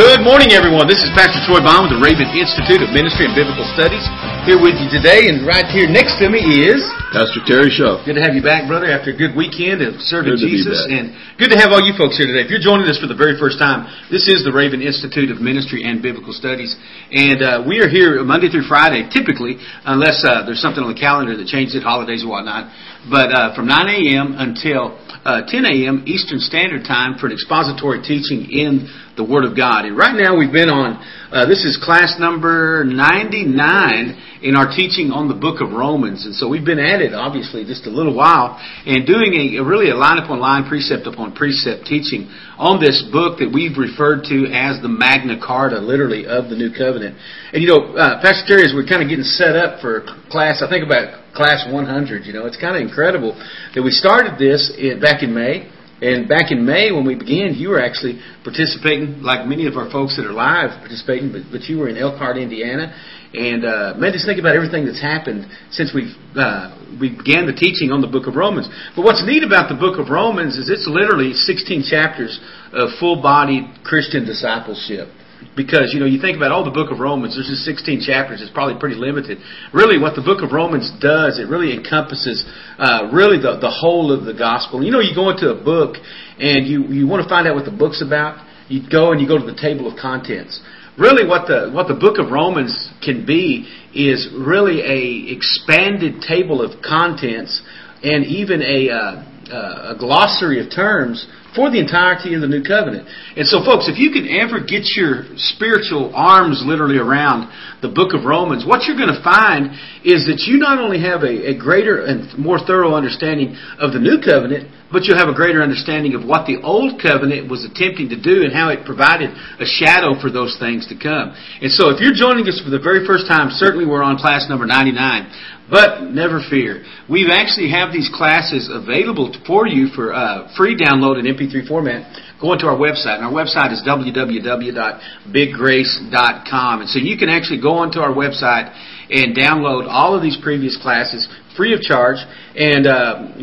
Good morning, everyone. This is Pastor Troy Baum with the Raven Institute of Ministry and Biblical Studies. Here with you today, and right here next to me is Pastor Terry Shuff. Good to have you back, brother, after a good weekend of serving Jesus. And good to have all you folks here today. If you're joining us for the very first time, this is the Raven Institute of Ministry and Biblical Studies. And we are here Monday through Friday, typically, unless there's something on the calendar that changes it, holidays or whatnot. But from 9 a.m. until 10 a.m. Eastern Standard Time for an expository teaching in the Word of God. And right now we've been on, this is class number 99 in our teaching on the book of Romans. And so we've been at it, obviously, just a little while and doing a line upon line, precept upon precept teaching on this book that we've referred to as the Magna Carta, literally, of the New Covenant. And, you know, Pastor Terry, as we're kind of getting set up for class, I think about class 100, you know, it's kind of incredible that we started this back in May. And back in May, when we began, you were actually participating, like many of our folks that are live participating, but you were in Elkhart, Indiana. And man, just think about everything that's happened since we began the teaching on the book of Romans. But what's neat about the book of Romans is it's literally 16 chapters of full-bodied Christian discipleship. Because, you know, you think about all the book of Romans, there's just 16 chapters, it's probably pretty limited. Really, what the book of Romans does, it really encompasses really the whole of the gospel. You know, you go into a book and you want to find out what the book's about, you go to the table of contents. Really, what the book of Romans can be is really a expanded table of contents and even a glossary of terms for the entirety of the New Covenant. And so, folks, if you can ever get your spiritual arms literally around the book of Romans, what you're going to find is that you not only have a greater and more thorough understanding of the New Covenant, but you'll have a greater understanding of what the Old Covenant was attempting to do and how it provided a shadow for those things to come. And so if you're joining us for the very first time, certainly we're on class number 99. But never fear. We actually have these classes available for you for free download in MP3 format. Go onto our website, and our website is www.biggrace.com. And so you can actually go onto our website and download all of these previous classes free of charge, and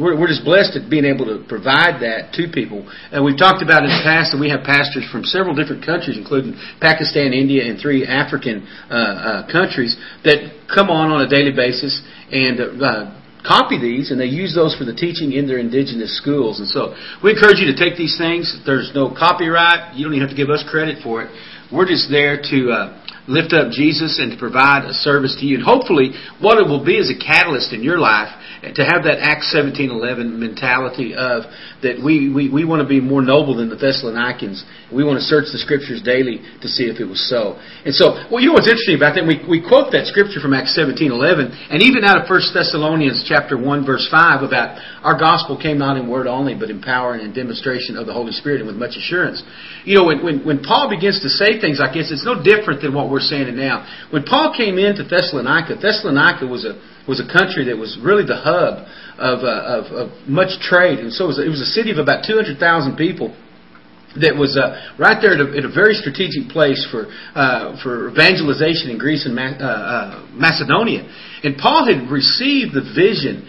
we're just blessed at being able to provide that to people. And we've talked about in the past that we have pastors from several different countries, including Pakistan, India, and 3 African countries that come on a daily basis and copy these, and they use those for the teaching in their indigenous schools. And so we encourage you to take these things. There's no copyright. You don't even have to give us credit for it. We're just there to lift up Jesus and to provide a service to you. And hopefully what it will be is a catalyst in your life to have that Acts 17:11 mentality of that we want to be more noble than the Thessalonians. We want to search the Scriptures daily to see if it was so. And so, well, you know what's interesting about that? We quote that Scripture from Acts 17:11 and even out of 1 Thessalonians chapter 1 verse 5 about our gospel came not in word only but in power and in demonstration of the Holy Spirit and with much assurance. You know, when Paul begins to say things like this, it's no different than what we're saying it now. When Paul came into Thessalonica, Thessalonica was a country that was really the hub of much trade, and so it was a city of about 200,000 people that was right there at a very strategic place for evangelization in Greece and Macedonia. And Paul had received the vision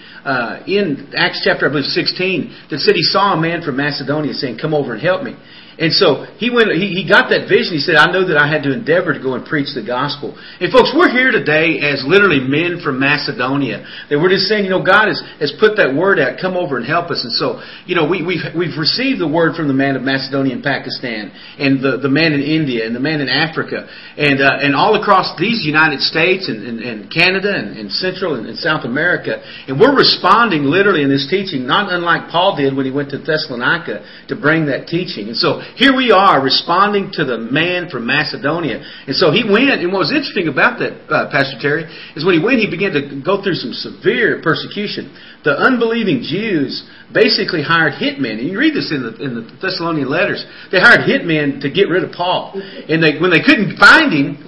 in Acts chapter, I believe, 16 that said he saw a man from Macedonia saying, "Come over and help me." And so he went. He got that vision. He said, "I know that I had to endeavor to go and preach the gospel." And folks, we're here today as literally men from Macedonia. That we're just saying, you know, God has put that word out. Come over and help us. And so, you know, we've received the word from the man of Macedonia and Pakistan, and the man in India, and the man in Africa, and all across these United States and Canada and Central and South America. And we're responding literally in this teaching, not unlike Paul did when he went to Thessalonica to bring that teaching. And so, here we are responding to the man from Macedonia. And so he went, and what was interesting about that, Pastor Terry, is when he went, he began to go through some severe persecution. The unbelieving Jews basically hired hitmen, and you read this in the Thessalonian letters. They hired hitmen to get rid of Paul. And when they couldn't find him,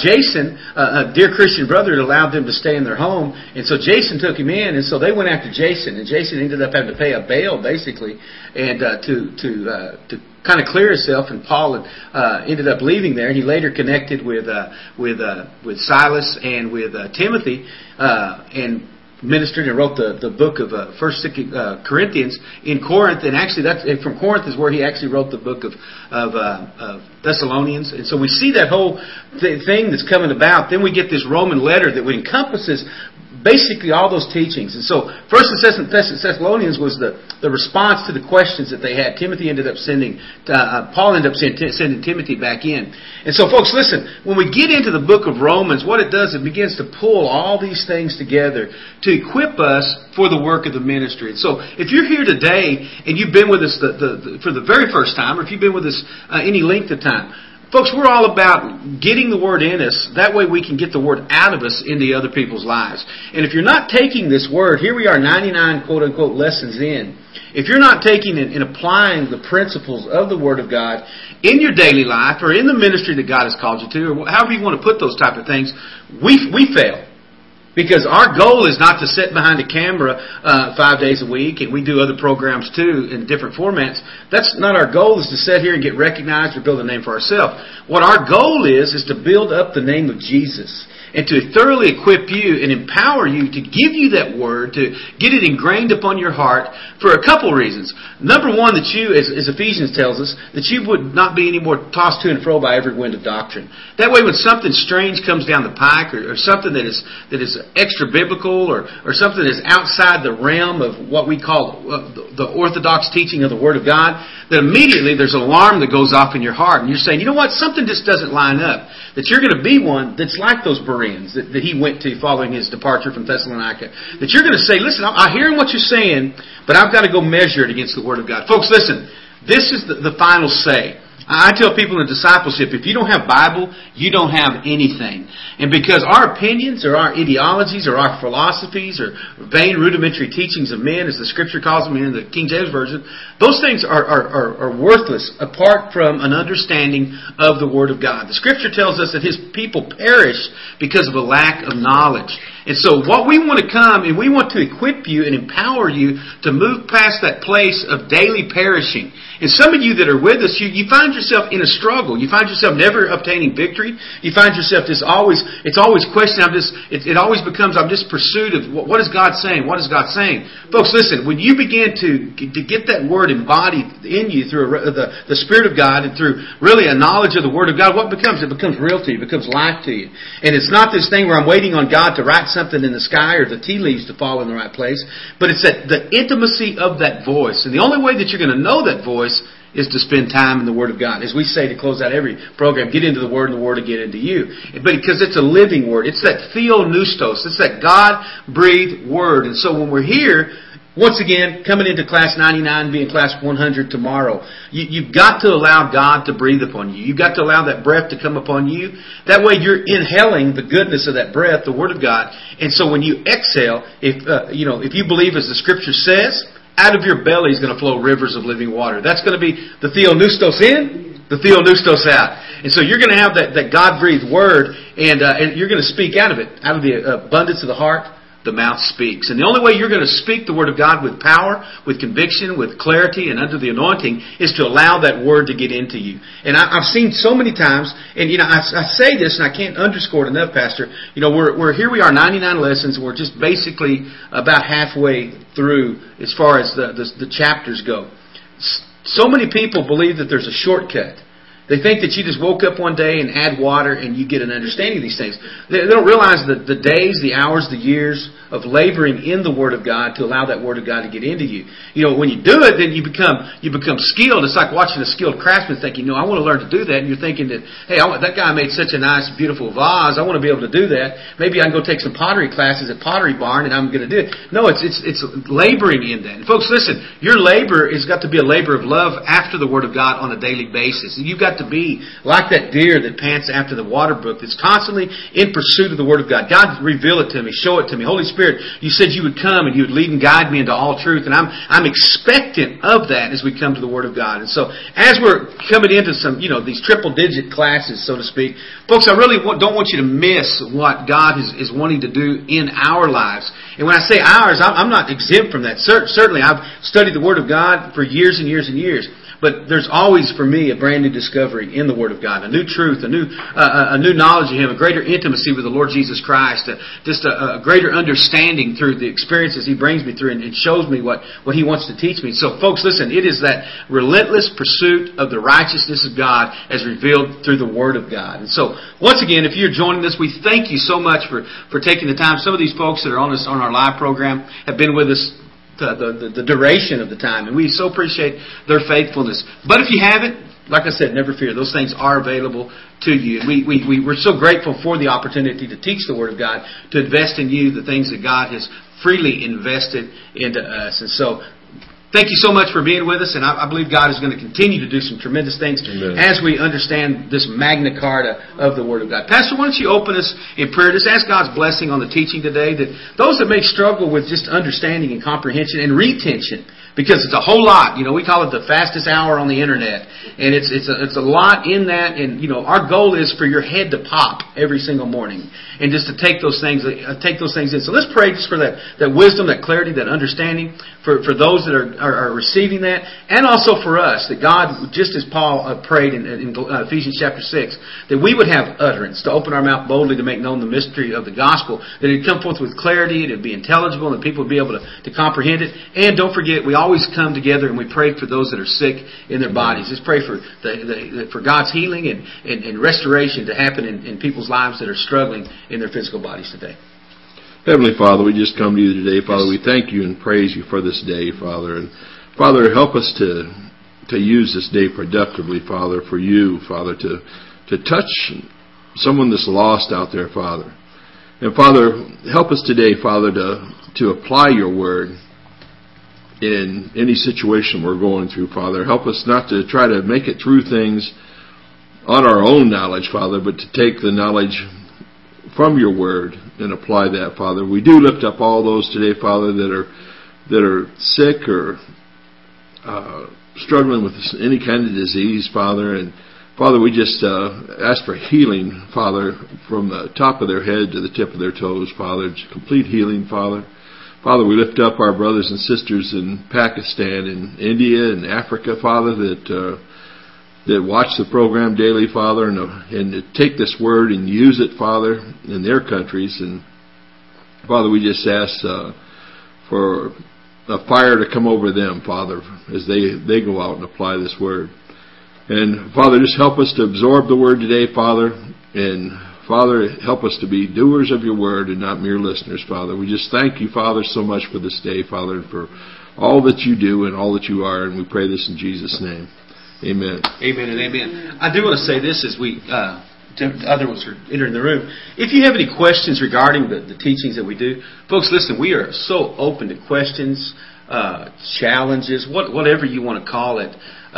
Jason, a dear Christian brother, had allowed them to stay in their home, and so Jason took him in, and so they went after Jason, and Jason ended up having to pay a bail, basically, and to kind of clear himself, and Paul ended up leaving there. He later connected with Silas and with Timothy, and ministered and wrote the book of First Corinthians in Corinth, and actually from Corinth is where he actually wrote the book of Thessalonians. And so we see that whole thing that's coming about. Then we get this Roman letter that encompasses basically all those teachings. And so First and Thessalonians was the response to the questions that they had. Paul ended up sending Timothy back in. And so folks, listen, when we get into the book of Romans, what it does, it begins to pull all these things together to equip us for the work of the ministry. And so if you're here today and you've been with us for the very first time, or if you've been with us any length of time, folks, we're all about getting the Word in us. That way we can get the Word out of us into other people's lives. And if you're not taking this Word, here we are 99 quote-unquote lessons in. If you're not taking and applying the principles of the Word of God in your daily life or in the ministry that God has called you to, or however you want to put those type of things, we fail. Because our goal is not to sit behind a camera 5 days a week, and we do other programs too in different formats. That's not our goal, is to sit here and get recognized or build a name for ourselves. What our goal is to build up the name of Jesus and to thoroughly equip you and empower you to give you that word, to get it ingrained upon your heart for a couple reasons. Number one, that you, as Ephesians tells us, that you would not be any more tossed to and fro by every wind of doctrine. That way when something strange comes down the pike, or something that is extra biblical, or something that's outside the realm of what we call the orthodox teaching of the Word of God, that immediately there's an alarm that goes off in your heart, and you're saying, you know what, something just doesn't line up. That you're going to be one that's like those Bereans that he went to following his departure from Thessalonica. That you're going to say, listen, I hear what you're saying, but I've got to go measure it against the Word of God. Folks, listen, this is the final say. I tell people in discipleship, if you don't have Bible, you don't have anything. And because our opinions or our ideologies or our philosophies or vain rudimentary teachings of men, as the Scripture calls them in the King James Version, those things are worthless apart from an understanding of the Word of God. The Scripture tells us that His people perish because of a lack of knowledge. And so what we want to come, and we want to equip you and empower you to move past that place of daily perishing. And some of you that are with us, you find yourself in a struggle. You find yourself never obtaining victory. You find yourself it's always questioning. I'm just pursuit of what is God saying? What is God saying? Folks, listen, when you begin to get that word embodied in you through the Spirit of God and through really a knowledge of the Word of God, what becomes? It becomes real to you. It becomes life to you. And it's not this thing where I'm waiting on God to write something in the sky or the tea leaves to fall in the right place, but it's that the intimacy of that voice. And the only way that you're going to know that voice is to spend time in the Word of God. As we say to close out every program, get into the Word and the Word will get into you. But because it's a living Word. It's that Theonoustos. It's that God-breathed Word. And so when we're here, once again, coming into Class 99, being Class 100 tomorrow, you've got to allow God to breathe upon you. You've got to allow that breath to come upon you. That way you're inhaling the goodness of that breath, the Word of God. And so when you exhale, if you believe as the Scripture says, out of your belly is going to flow rivers of living water. That's going to be the Theonoustos in, the Theonoustos out. And so you're going to have that God-breathed Word, and you're going to speak out of it, out of the abundance of the heart. The mouth speaks. And the only way you're going to speak the Word of God with power, with conviction, with clarity, and under the anointing is to allow that Word to get into you. And I've seen so many times, and I say this and I can't underscore it enough, Pastor, here we are, 99 lessons, and we're just basically about halfway through as far as the chapters go. So many people believe that there's a shortcut. They think that you just woke up one day and add water and you get an understanding of these things. They don't realize that the days, the hours, the years of laboring in the Word of God to allow that Word of God to get into you. When you do it, then you become skilled. It's like watching a skilled craftsman thinking, I want to learn to do that. And you're thinking that, hey, that guy made such a nice, beautiful vase. I want to be able to do that. Maybe I can go take some pottery classes at Pottery Barn and I'm going to do it. No, it's laboring in that. And folks, listen, your labor has got to be a labor of love after the Word of God on a daily basis. You've got to be like that deer that pants after the water brook, that's constantly in pursuit of the Word of God. God, reveal it to me. Show it to me. Holy Spirit, you said you would come and you would lead and guide me into all truth. And I'm expectant of that as we come to the Word of God. And so as we're coming into some, these triple-digit classes, so to speak, folks, I really don't want you to miss what God is wanting to do in our lives. And when I say ours, I'm not exempt from that. Certainly, I've studied the Word of God for years and years and years. But there's always, for me, a brand new discovery in the Word of God, a new truth, a new knowledge of Him, a greater intimacy with the Lord Jesus Christ, just a greater understanding through the experiences He brings me through and shows me what He wants to teach me. So, folks, listen, it is that relentless pursuit of the righteousness of God as revealed through the Word of God. And so, once again, if you're joining us, we thank you so much for taking the time. Some of these folks that are on our live program have been with us the duration of the time, and we so appreciate their faithfulness. But if you haven't, like I said, never fear. Those things are available to you. We're so grateful for the opportunity to teach the Word of God, to invest in you the things that God has freely invested into us. And so, thank you so much for being with us, and I believe God is going to continue to do some tremendous things. Amen. As we understand this Magna Carta of the Word of God. Pastor, why don't you open us in prayer? Just ask God's blessing on the teaching today, that those that may struggle with just understanding and comprehension and retention, because it's a whole lot. You know, we call it the fastest hour on the internet, and it's a lot in that. And you know, our goal is for your head to pop every single morning, and just to take those things in. So let's pray just for that wisdom, that clarity, that understanding for those that are receiving that, and also for us, that God, just as Paul prayed in Ephesians chapter 6, that we would have utterance to open our mouth boldly to make known the mystery of the gospel, that it would come forth with clarity, and it would be intelligible, and people would be able to comprehend it. And don't forget, we always come together and we pray for those that are sick in their bodies. Just pray for for God's healing and restoration to happen in people's lives that are struggling in their physical bodies today. Heavenly Father, we just come to you today, Father. We thank you and praise you for this day, Father. And Father, help us to use this day productively, Father, for you, Father, to touch someone that's lost out there, Father. And Father, help us today, Father, to apply your word in any situation we're going through, Father. Help us not to try to make it through things on our own knowledge, Father, but to take the knowledge from your word and apply that, Father. We do lift up all those today, Father, that are sick or struggling with any kind of disease, Father. And Father, we just ask for healing, Father, from the top of their head to the tip of their toes, Father. Just complete healing, Father. Father, we lift up our brothers and sisters in Pakistan and India and Africa, Father, that watch the program daily, Father, and to take this word and use it, Father, in their countries. And Father, we just ask for a fire to come over them, Father, as they go out and apply this word. And Father, just help us to absorb the word today, Father. And Father, help us to be doers of your word and not mere listeners, Father. We just thank you, Father, so much for this day, Father, and for all that you do and all that you are. And we pray this in Jesus' name. Amen. Amen and amen. I do want to say this as we, other ones are entering the room. If you have any questions regarding the teachings that we do, folks, listen, we are so open to questions, challenges, whatever you want to call it.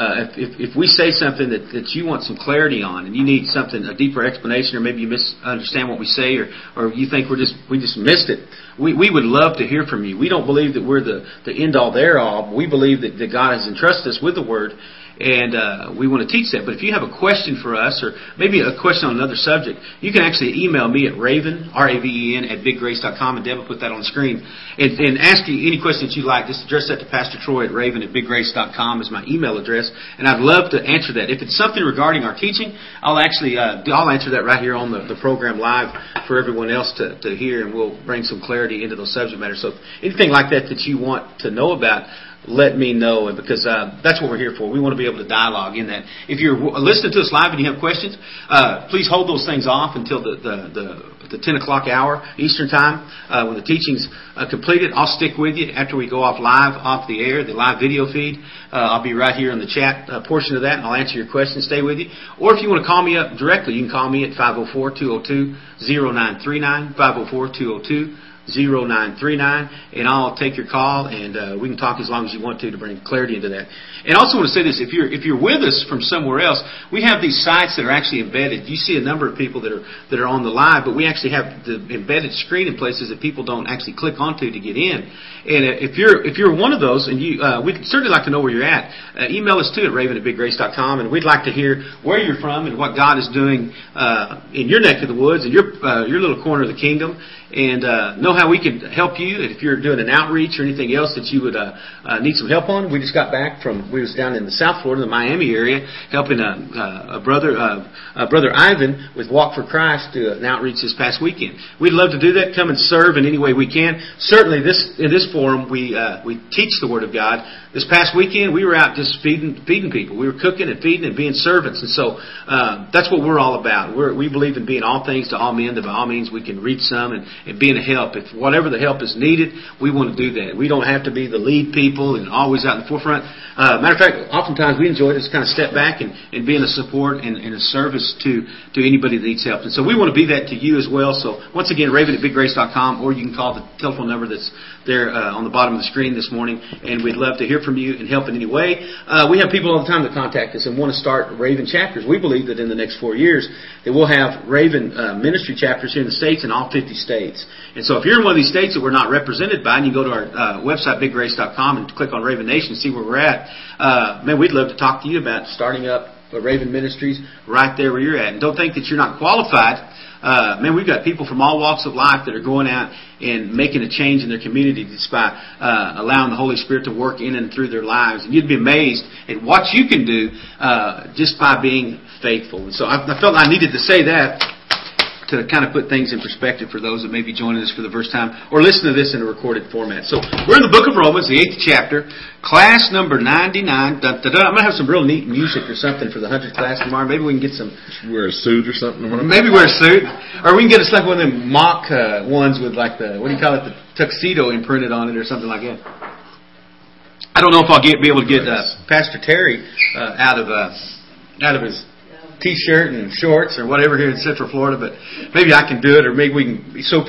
If we say something that you want some clarity on, and you need something, a deeper explanation, or maybe you misunderstand what we say, or you think we just missed it, we would love to hear from you. We don't believe that we're the end all there all. We believe that God has entrusted us with the Word, and we want to teach that. But if you have a question for us, or maybe a question on another subject, you can actually email me at Raven, R-A-V-E-N, at biggrace.com, and Deb will put that on the screen. And ask you any questions you'd like. Just address that to Pastor Troy at Raven at biggrace.com is my email address, and I'd love to answer that. If it's something regarding our teaching, I'll actually I'll answer that right here on the program live for everyone else to hear, and we'll bring some clarity into those subject matters. So if anything like that you want to know about, let me know, because that's what we're here for. We want to be able to dialogue in that. If you're listening to us live and you have questions, please hold those things off until the 10 o'clock hour Eastern time. When the teaching's completed, I'll stick with you after we go off live, off the air, the live video feed. I'll be right here in the chat portion of that, and I'll answer your questions, stay with you. Or if you want to call me up directly, you can call me at 504-202-0939, 504-202-0939, and I'll take your call, and we can talk as long as you want to bring clarity into that. And I also want to say this, if you're with us from somewhere else, we have these sites that are actually embedded. You see a number of people that are on the live, but we actually have the embedded screen in places that people don't actually click onto to get in. And if you're one of those, and you we'd certainly like to know where you're at. Email us too at raven@biggrace.com, and we'd like to hear where you're from and what God is doing in your neck of the woods, in your little corner of the kingdom. and know how we could help you if you're doing an outreach or anything else that you would need some help on. We just got back from, we was down in the South Florida, the Miami area, helping Brother Ivan with Walk for Christ do an outreach this past weekend. We'd love to do that. Come and serve in any way we can. Certainly in this forum, we teach the Word of God. This past weekend, we were out just feeding people. We were cooking and feeding and being servants. And so that's what we're all about. We believe in being all things to all men, that by all means we can reach some and being a help. If whatever the help is needed, we want to do that. We don't have to be the lead people and always out in the forefront. Matter of fact, oftentimes we enjoy just kind of step back and being a support and a service to anybody that needs help. And so we want to be that to you as well. So once again, Raven at biggrace.com, or you can call the telephone number that's there on the bottom of the screen this morning, and we'd love to hear from you and help in any way. We have people all the time that contact us and want to start Raven chapters. We believe that in the next 4 years that we'll have Raven ministry chapters here in the States in all 50 states. And so if you're in one of these states that we're not represented by, and you can go to our website, biggrace.com, and click on Raven Nation and see where we're at, man, we'd love to talk to you about starting up Raven Ministries right there where you're at. And don't think that you're not qualified. Man, we've got people from all walks of life that are going out and making a change in their community just by allowing the Holy Spirit to work in and through their lives. And you'd be amazed at what you can do just by being faithful. And so I felt I needed to say that to kind of put things in perspective for those that may be joining us for the first time or listen to this in a recorded format. So we're in the book of Romans, the 8th chapter, class number 99. Dun, dun, dun. I'm going to have some real neat music or something for the 100th class tomorrow. Maybe we can get some... Wear a suit or something. Maybe wear a suit. Or we can get us like one of them mock ones with like the, what do you call it, the tuxedo imprinted on it or something like that. I don't know if I'll be able to get Pastor Terry out of his T-shirt and shorts or whatever here in Central Florida, but maybe I can do it, or maybe we can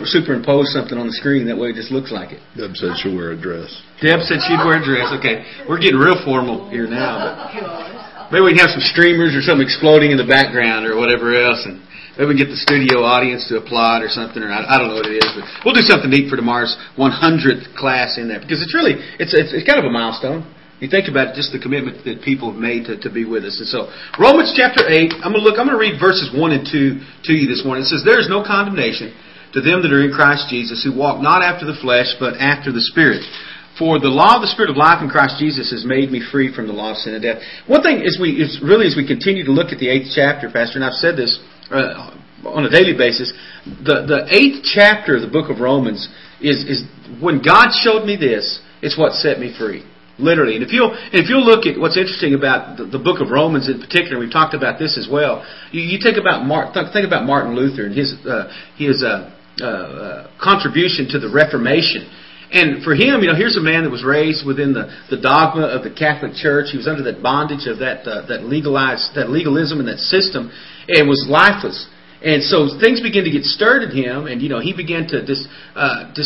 superimpose something on the screen. That way it just looks like it. Deb said she'll wear a dress. Deb said she'd wear a dress. Okay. We're getting real formal here now, but maybe we can have some streamers or something exploding in the background or whatever else, and maybe we can get the studio audience to applaud or something, or I don't know what it is, but we'll do something neat for tomorrow's 100th class in that, because it's really, it's kind of a milestone. You think about just the commitment that people have made to be with us. And so, Romans chapter 8, I'm going to read verses 1 and 2 to you this morning. It says, "There is no condemnation to them that are in Christ Jesus, who walk not after the flesh, but after the Spirit. For the law of the Spirit of life in Christ Jesus has made me free from the law of sin and death." One thing is, as we continue to look at the 8th chapter, Pastor, and I've said this on a daily basis, the 8th chapter of the book of Romans is when God showed me this, it's what set me free. Literally. And if you'll look at what's interesting about the book of Romans in particular, we've talked about this as well. You think about Martin Luther and his contribution to the Reformation. And for him, here's a man that was raised within the dogma of the Catholic Church. He was under that bondage of that legalism and that system, and was lifeless. And so things began to get stirred in him, and he began to just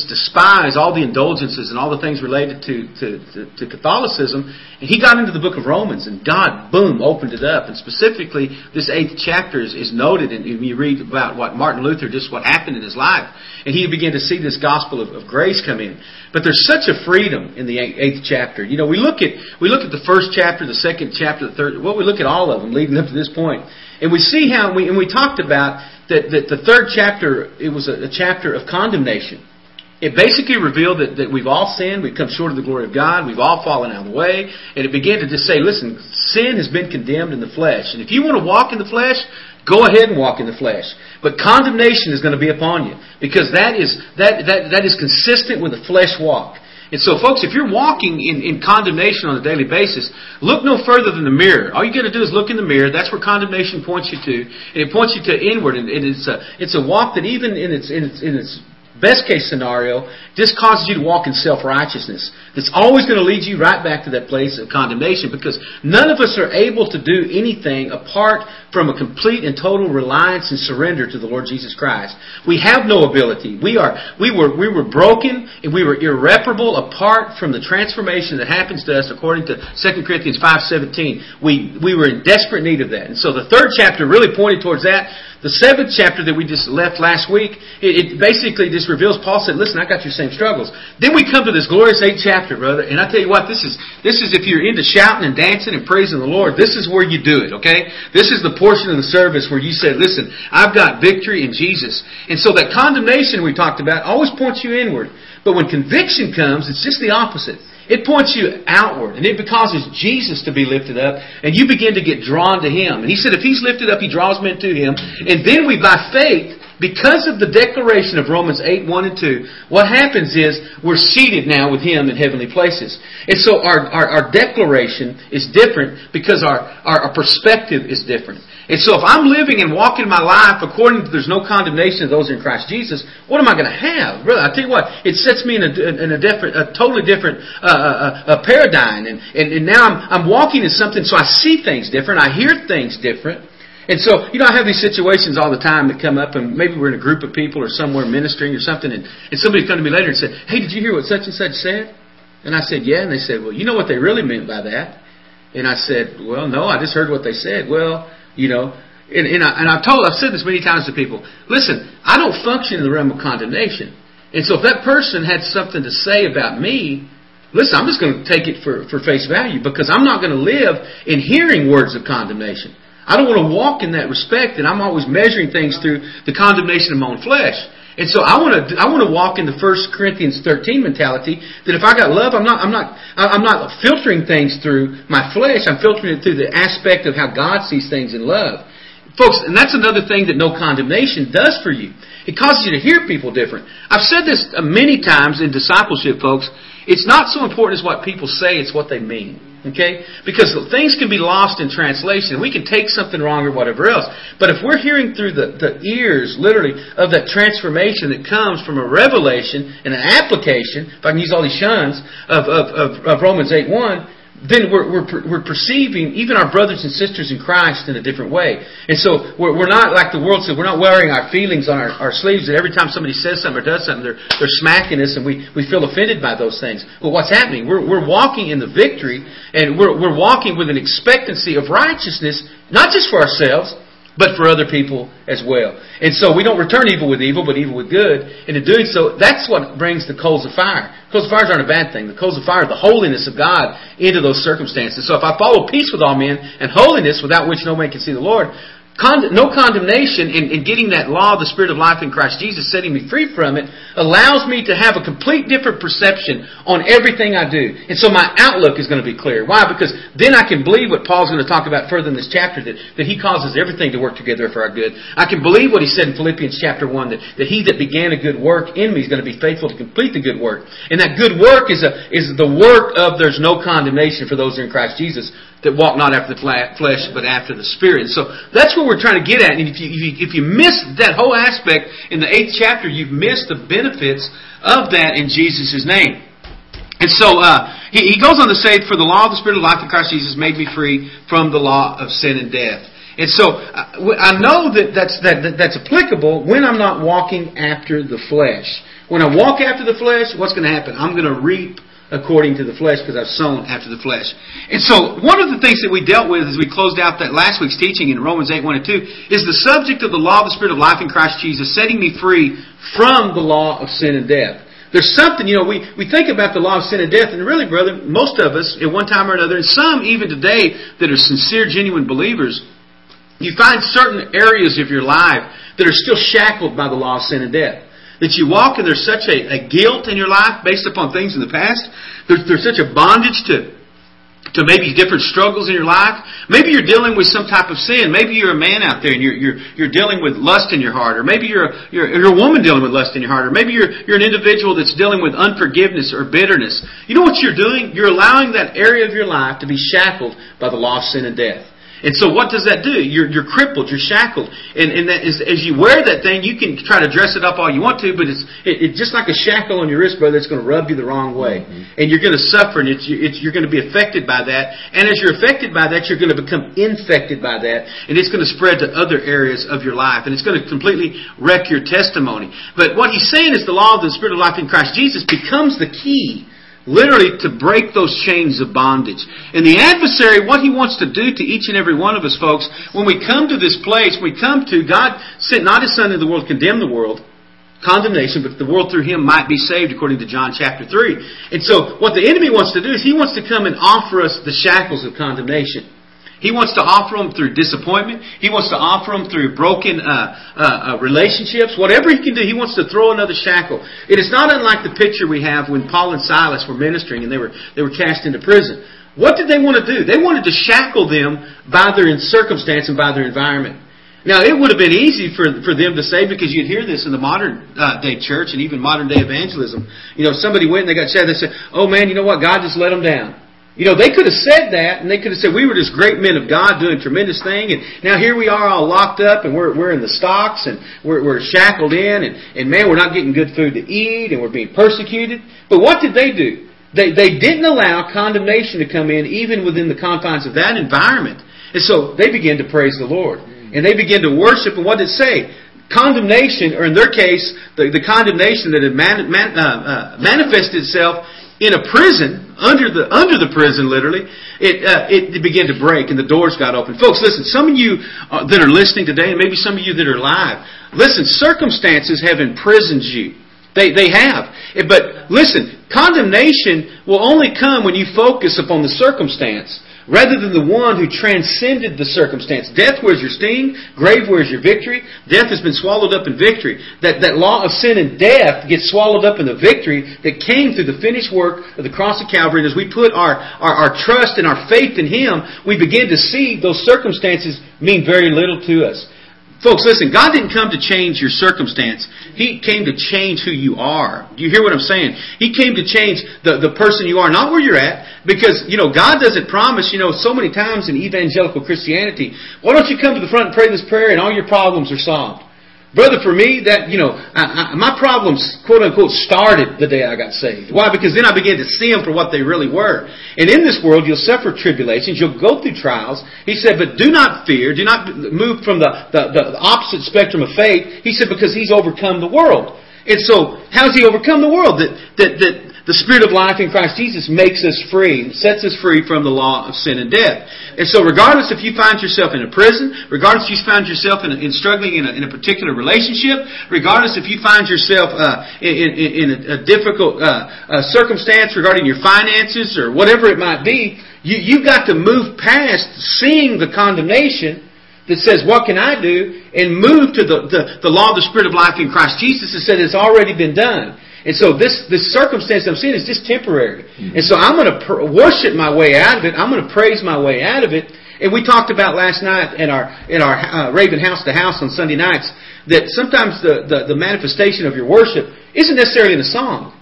despise all the indulgences and all the things related to Catholicism. And he got into the book of Romans, and God, boom, opened it up. And specifically, this 8th chapter is noted, and you read about what Martin Luther, just what happened in his life. And he began to see this gospel of grace come in. But there's such a freedom in the 8th chapter. We look at the first chapter, the second chapter, the third. Well, we look at all of them leading up to this point. And we see how, we talked about that the third chapter, it was a chapter of condemnation. It basically revealed that we've all sinned, we've come short of the glory of God, we've all fallen out of the way, and it began to just say, listen, sin has been condemned in the flesh. And if you want to walk in the flesh, go ahead and walk in the flesh. But condemnation is going to be upon you, because that is consistent with a flesh walk. And so, folks, if you're walking in condemnation on a daily basis, look no further than the mirror. All you got to do is look in the mirror. That's where condemnation points you to. And it points you to inward. And it's a walk that even in its best case scenario just causes you to walk in self-righteousness. That's always going to lead you right back to that place of condemnation, because none of us are able to do anything apart from a complete and total reliance and surrender to the Lord Jesus Christ. We have no ability. We were broken, and we were irreparable apart from the transformation that happens to us according to 2 Corinthians 5:17. We were in desperate need of that. And so the third chapter really pointed towards that. The 7th chapter that we just left last week, it basically just reveals, Paul said, listen, I got your same struggles. Then we come to this glorious 8th chapter, brother. And I tell you what, this is if you're into shouting and dancing and praising the Lord, this is where you do it, okay? This is the portion of the service where you say, listen, I've got victory in Jesus. And so that condemnation we talked about always points you inward. But when conviction comes, it's just the opposite. It points you outward, and it causes Jesus to be lifted up, and you begin to get drawn to Him. And He said, if He's lifted up, He draws men to Him. And then we, by faith, because of the declaration of Romans 8, 1 and 2, what happens is we're seated now with Him in heavenly places. And so our declaration is different because our perspective is different. And so if I'm living and walking my life according to there's no condemnation of those in Christ Jesus, what am I going to have? Brother, I tell you what, it sets me in a totally different paradigm. And now I'm walking in something, so I see things different. I hear things different. And so, I have these situations all the time that come up, and maybe we're in a group of people or somewhere ministering or something, and somebody come to me later and said, hey, did you hear what such and such said? And I said, yeah. And they said, well, you know what they really meant by that? And I said, well, no, I just heard what they said. Well, I've said this many times to people, listen, I don't function in the realm of condemnation. And so if that person had something to say about me, listen, I'm just going to take it for face value, because I'm not going to live in hearing words of condemnation. I don't want to walk in that respect, and I'm always measuring things through the condemnation of my own flesh. And so I want to walk in the 1 Corinthians 13 mentality that if I got love, I'm not filtering things through my flesh. I'm filtering it through the aspect of how God sees things in love. Folks, and that's another thing that no condemnation does for you. It causes you to hear people different. I've said this many times in discipleship, folks. It's not so important as what people say, it's what they mean. Okay? Because things can be lost in translation. We can take something wrong or whatever else. But if we're hearing through the ears, literally, of that transformation that comes from a revelation and an application, if I can use all these shuns, of Romans 8:1, then we're perceiving even our brothers and sisters in Christ in a different way. And so we're not like the world said, we're not wearing our feelings on our sleeves, and every time somebody says something or does something, they're smacking us, and we feel offended by those things. But what's happening? We're walking in the victory, and we're walking with an expectancy of righteousness, not just for ourselves, but for other people as well. And so we don't return evil with evil, but evil with good. And in doing so, that's what brings the coals of fire. Coals of fire aren't a bad thing. The coals of fire are the holiness of God into those circumstances. So if I follow peace with all men and holiness, without which no man can see the Lord, no condemnation in getting that law of the Spirit of life in Christ Jesus, setting me free from it, allows me to have a complete different perception on everything I do. And so my outlook is going to be clear. Why? Because then I can believe what Paul's going to talk about further in this chapter, that he causes everything to work together for our good. I can believe what he said in Philippians chapter 1, that he that began a good work in me is going to be faithful to complete the good work. And that good work is the work of there's no condemnation for those in Christ Jesus that walk not after the flesh, but after the Spirit. So that's what we're trying to get at. And if you miss that whole aspect in the 8th chapter, you've missed the benefits of that in Jesus' name. And so he goes on to say, for the law of the Spirit of life in Christ Jesus made me free from the law of sin and death. And so I know that's applicable when I'm not walking after the flesh. When I walk after the flesh, what's going to happen? I'm going to reap according to the flesh, because I've sown after the flesh. And so, one of the things that we dealt with as we closed out that last week's teaching in Romans 8, 1 and 2, is the subject of the law of the Spirit of life in Christ Jesus, setting me free from the law of sin and death. There's something, we think about the law of sin and death, and really, brother, most of us, at one time or another, and some even today that are sincere, genuine believers, you find certain areas of your life that are still shackled by the law of sin and death. That you walk and there's such a guilt in your life based upon things in the past. There's such a bondage to maybe different struggles in your life. Maybe you're dealing with some type of sin. Maybe you're a man out there and you're dealing with lust in your heart. Or maybe you're a woman dealing with lust in your heart. Or maybe you're an individual that's dealing with unforgiveness or bitterness. You know what you're doing? You're allowing that area of your life to be shackled by the law of sin and death. And so what does that do? You're crippled, you're shackled. And that is, as you wear that thing, you can try to dress it up all you want to, but it's just like a shackle on your wrist, brother. It's going to rub you the wrong way. Mm-hmm. And you're going to suffer, and you're going to be affected by that. And as you're affected by that, you're going to become infected by that. And it's going to spread to other areas of your life. And it's going to completely wreck your testimony. But what he's saying is the law of the Spirit of life in Christ Jesus becomes the key, literally, to break those chains of bondage. And the adversary, what he wants to do to each and every one of us, folks, when we come to this place, we come to God sent not His Son into the world to condemn the world, condemnation, but the world through him might be saved, according to John chapter 3. And so what the enemy wants to do is he wants to come and offer us the shackles of condemnation. He wants to offer them through disappointment. He wants to offer them through broken relationships. Whatever he can do, he wants to throw another shackle. It is not unlike the picture we have when Paul and Silas were ministering and they were cast into prison. What did they want to do? They wanted to shackle them by their circumstance and by their environment. Now, it would have been easy for them to say, because you'd hear this in the modern day church and even modern day evangelism. You know, somebody went and they got saved, they said, "Oh man, you know what? God just let them down." You know, they could have said that, and they could have said, "We were just great men of God doing tremendous thing, and now here we are all locked up, and we're in the stocks, and we're shackled in, and man, we're not getting good food to eat, and we're being persecuted." But what did they do? They didn't allow condemnation to come in, even within the confines of that environment. And so they began to praise the Lord. And they began to worship, and what did it say? Condemnation, or in their case, the condemnation that had manifested itself in a prison, under the prison, literally, it began to break and the doors got open. Folks, listen, some of you that are listening today, and maybe some of you that are alive, listen, circumstances have imprisoned you. They have. But listen, condemnation will only come when you focus upon the circumstance rather than the one who transcended the circumstance. Death, where's your sting? Grave, where's your victory? Death has been swallowed up in victory. That law of sin and death gets swallowed up in the victory that came through the finished work of the cross of Calvary. And as we put our trust and our faith in Him, we begin to see those circumstances mean very little to us. Folks, listen, God didn't come to change your circumstance. He came to change who you are. Do you hear what I'm saying? He came to change the person you are, not where you're at. Because, you know, God doesn't promise, you know, so many times in evangelical Christianity, "Why don't you come to the front and pray this prayer and all your problems are solved?" Brother, for me, that, you know, my problems, quote unquote, started the day I got saved. Why? Because then I began to see them for what they really were. And in this world, you'll suffer tribulations, you'll go through trials. He said, but do not fear, do not move from the opposite spectrum of faith. He said, because He's overcome the world. And so, how's He overcome the world? That the Spirit of life in Christ Jesus makes us free, sets us free from the law of sin and death. And so regardless if you find yourself in a prison, regardless if you find yourself in struggling in a particular relationship, regardless if you find yourself in a difficult circumstance regarding your finances or whatever it might be, you've got to move past seeing the condemnation that says, "What can I do?" and move to the law of the Spirit of life in Christ Jesus that said it's already been done. And so this circumstance I'm seeing is just temporary. Mm-hmm. And so I'm going to worship my way out of it. I'm going to praise my way out of it. And we talked about last night in our Raven House to House on Sunday nights that sometimes the manifestation of your worship isn't necessarily in a song.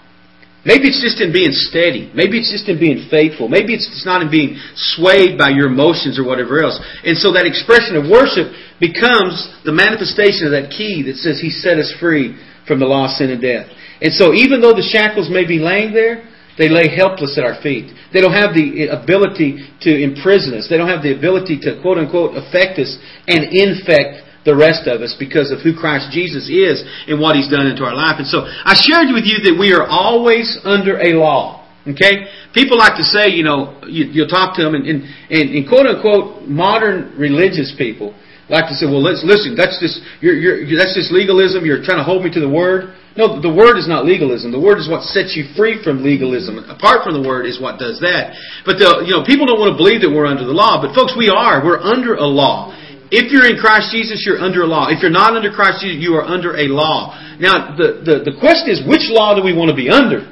Maybe it's just in being steady. Maybe it's just in being faithful. Maybe it's just not in being swayed by your emotions or whatever else. And so that expression of worship becomes the manifestation of that key that says He set us free from the law of sin and death. And so even though the shackles may be laying there, they lay helpless at our feet. They don't have the ability to imprison us. They don't have the ability to, quote unquote, affect us and infect the rest of us because of who Christ Jesus is and what He's done into our life. And so I shared with you that we are always under a law. Okay? People like to say, you know, you'll talk to them and quote unquote modern religious people like to say, "Well, listen, that's just that's just legalism. You're trying to hold me to the Word." No, the Word is not legalism. The Word is what sets you free from legalism. Apart from the Word is what does that. But people don't want to believe that we're under the law. But folks, we are. We're under a law. If you're in Christ Jesus, you're under a law. If you're not under Christ Jesus, you are under a law. Now, the question is, which law do we want to be under?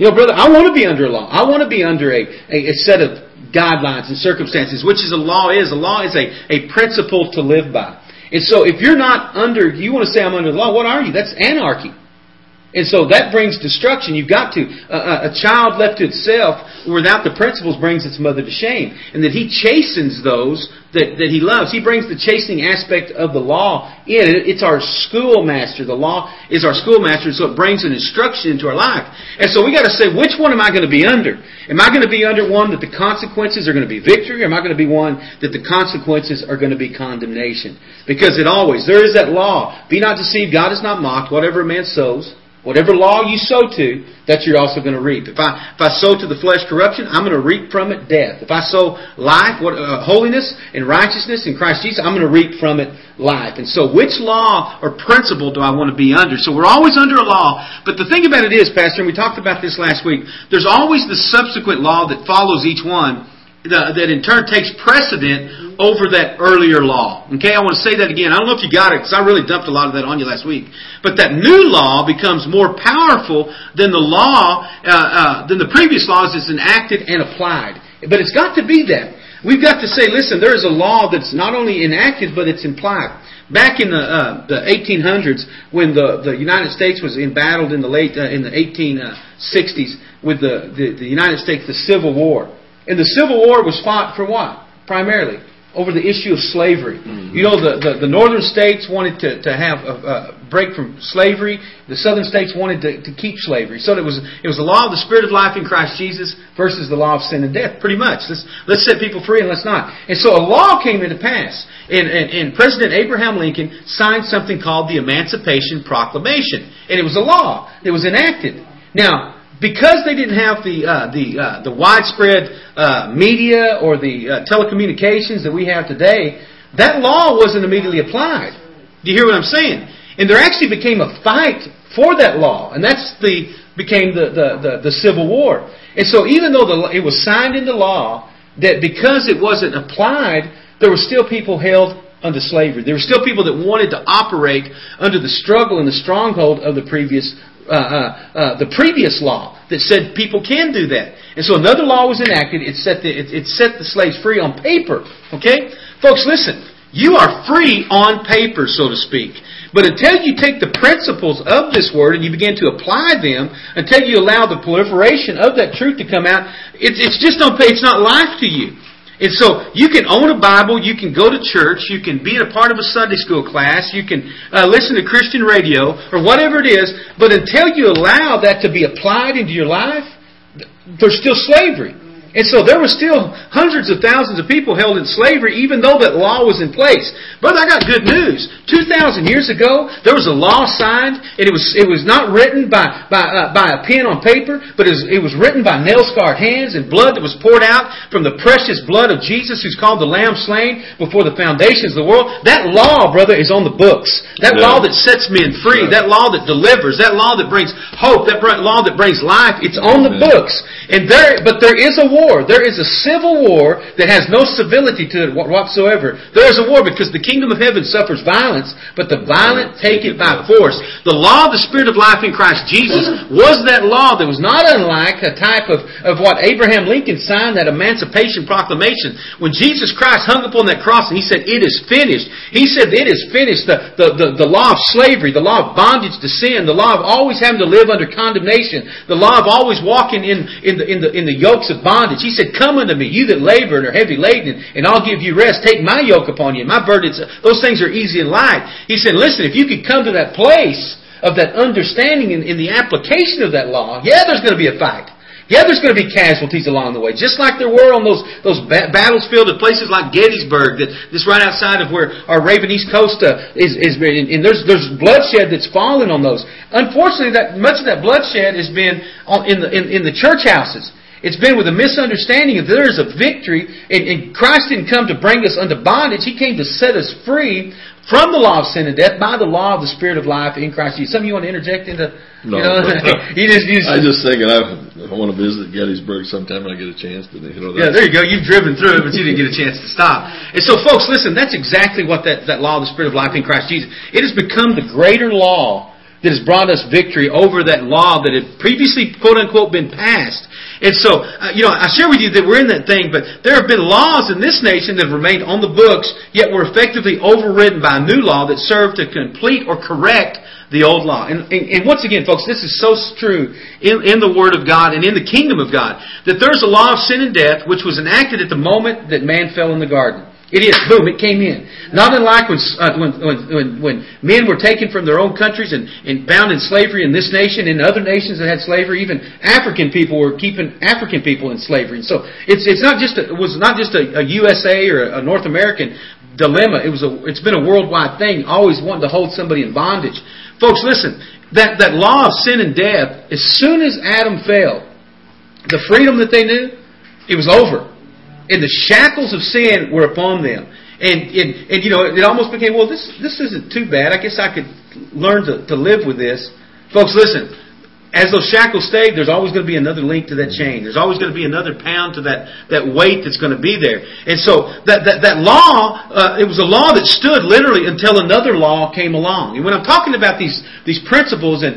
You know, brother, I want to be under a law. I want to be under a set of guidelines and circumstances, which is a law is. A law is a principle to live by. And so if you're not under, you want to say I'm under the law, what are you? That's anarchy. And so that brings destruction. You've got to. A child left to itself without the principles brings its mother to shame. And that He chastens those that He loves. He brings the chastening aspect of the law in. It's our schoolmaster. The law is our schoolmaster, so it brings an instruction into our life. And so we got to say, which one am I going to be under? Am I going to be under one that the consequences are going to be victory? Or am I going to be one that the consequences are going to be condemnation? Because there is that law. Be not deceived. God is not mocked. Whatever a man sows, Whatever law you sow to, that's you're also going to reap. If I sow to the flesh corruption, I'm going to reap from it death. If I sow life, holiness and righteousness in Christ Jesus, I'm going to reap from it life. And so which law or principle do I want to be under? So we're always under a law. But the thing about it is, Pastor, and we talked about this last week, there's always the subsequent law that follows each one that in turn takes precedent over that earlier law. Okay, I want to say that again. I don't know if you got it because I really dumped a lot of that on you last week. But that new law becomes more powerful than the law, than the previous laws that's enacted and applied. But it's got to be that. We've got to say, listen, there is a law that's not only enacted, but it's implied. Back in the 1800s, when the United States was embattled in the late 1860s with the United States, the Civil War. And the Civil War was fought for what? Primarily over the issue of slavery. Mm-hmm. You know, the northern states wanted to have a break from slavery. The southern states wanted to keep slavery. So it was the law of the Spirit of life in Christ Jesus versus the law of sin and death, pretty much. Let's set people free and let's not. And so a law came into pass. And President Abraham Lincoln signed something called the Emancipation Proclamation. And it was a law that was enacted. Now, because they didn't have the widespread media or the telecommunications that we have today, that law wasn't immediately applied. Do you hear what I'm saying? And there actually became a fight for that law, and that became the Civil War. And so, even though it was signed into law, that because it wasn't applied, there were still people held under slavery. There were still people that wanted to operate under the struggle and the stronghold of the previous law. The previous law that said people can do that. And so another law was enacted. It set the slaves free on paper. Okay? Folks, listen. You are free on paper, so to speak. But until you take the principles of this word and you begin to apply them, until you allow the proliferation of that truth to come out, it's just on paper. It's not life to you. And so, you can own a Bible, you can go to church, you can be a part of a Sunday school class, you can listen to Christian radio, or whatever it is, but until you allow that to be applied into your life, there's still slavery. And so, there were still hundreds of thousands of people held in slavery, even though that law was in place. Brother, I got good news. 2,000 years ago, there was a law signed, and it was not written by a pen on paper, but it was written by nail-scarred hands and blood that was poured out from the precious blood of Jesus, who's called the Lamb slain before the foundations of the world. That law, brother, is on the books. That law that sets men free, that law that delivers, that law that brings hope, that law that brings life, it's on the books. And there is a war. There is a civil war that has no civility to it whatsoever. There is a war because the kingdom of heaven suffers violence, but the violent take it by force. The law of the Spirit of life in Christ Jesus was that law that was not unlike a type of what Abraham Lincoln signed, that Emancipation Proclamation. When Jesus Christ hung upon that cross and He said, "It is finished." He said, "It is finished." The law of slavery, the law of bondage to sin, the law of always having to live under condemnation, the law of always walking in the yokes of bondage. He said, "Come unto me, you that labor and are heavy laden, and I'll give you rest. Take my yoke upon you. My burdens, those things are easy and light." He said, listen, if you could come to that place of that understanding in the application of that law, yeah, there's going to be a fight. Yeah, there's going to be casualties along the way, just like there were on those battlefields at places like Gettysburg, that's right outside of where our Raven East Coast is. And there's bloodshed that's fallen on those. Unfortunately, that much of that bloodshed has been in the church houses. It's been with a misunderstanding that there is a victory, and Christ didn't come to bring us unto bondage. He came to set us free from the law of sin and death by the law of the Spirit of life in Christ Jesus. Something you want to interject into? No. You know, I just think I want to visit Gettysburg sometime when I get a chance. But, yeah, there you go. You've driven through it, but you didn't get a chance to stop. And so, folks, listen, that's exactly what that law of the Spirit of life in Christ Jesus. It has become the greater law that has brought us victory over that law that had previously, quote-unquote, been passed. And so, I share with you that we're in that thing, but there have been laws in this nation that have remained on the books, yet were effectively overridden by a new law that served to complete or correct the old law. And once again, folks, this is so true in the Word of God and in the Kingdom of God, that there's a law of sin and death which was enacted at the moment that man fell in the garden. It is. Boom. It came in. Not unlike when men were taken from their own countries and bound in slavery in this nation and other nations that had slavery. Even African people were keeping African people in slavery. And so it was not just a USA or a North American dilemma. It's been a worldwide thing, always wanting to hold somebody in bondage. Folks, listen. That law of sin and death, as soon as Adam fell, the freedom that they knew, it was over. And the shackles of sin were upon them. And you know, it almost became, well, this isn't too bad. I guess I could learn to live with this. Folks, listen. As those shackles stayed, there's always going to be another link to that chain. There's always going to be another pound to that weight that's going to be there. And so that law, it was a law that stood literally until another law came along. And when I'm talking about these principles and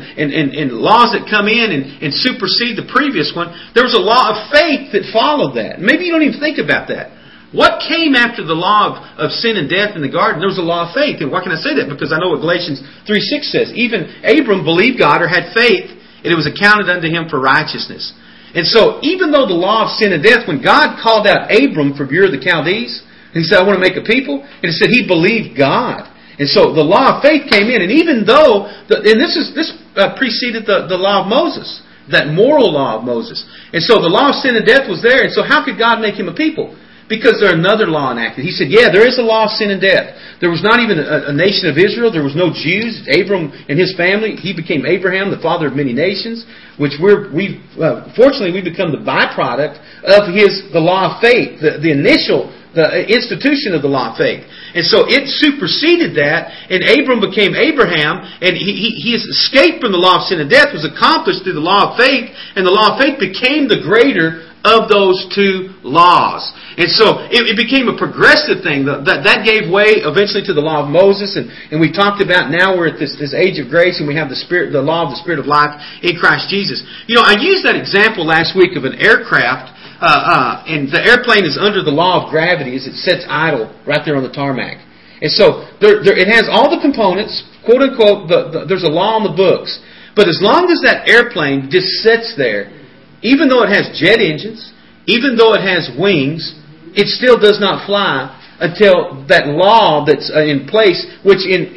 laws that come in and supersede the previous one, there was a law of faith that followed that. Maybe you don't even think about that. What came after the law of sin and death in the garden? There was a law of faith. And why can I say that? Because I know what Galatians 3:6 says. Even Abram believed God or had faith, and it was accounted unto him for righteousness. And so, even though the law of sin and death, when God called out Abram from Ur of the Chaldees, and he said, I want to make a people, and he said he believed God. And so, the law of faith came in, and even though, this preceded the law of Moses, that moral law of Moses. And so, the law of sin and death was there, and so how could God make him a people? Because there's another law enacted. He said, yeah, there is a law of sin and death. There was not even a nation of Israel. There was no Jews. Abram and his family, he became Abraham, the father of many nations, which fortunately we become the byproduct of the law of faith, the institution of the law of faith. And so it superseded that, and Abram became Abraham, and his escape from the law of sin and death was accomplished through the law of faith, and the law of faith became the greater of those two laws. And so it became a progressive thing. That gave way eventually to the law of Moses, and we talked about now we're at this age of grace, and we have the law of the Spirit of life in Christ Jesus. You know, I used that example last week of an aircraft, and the airplane is under the law of gravity as it sits idle right there on the tarmac. And so it has all the components, quote unquote, there's a law on the books. But as long as that airplane just sits there, even though it has jet engines, even though it has wings, it still does not fly until that law that's in place, which in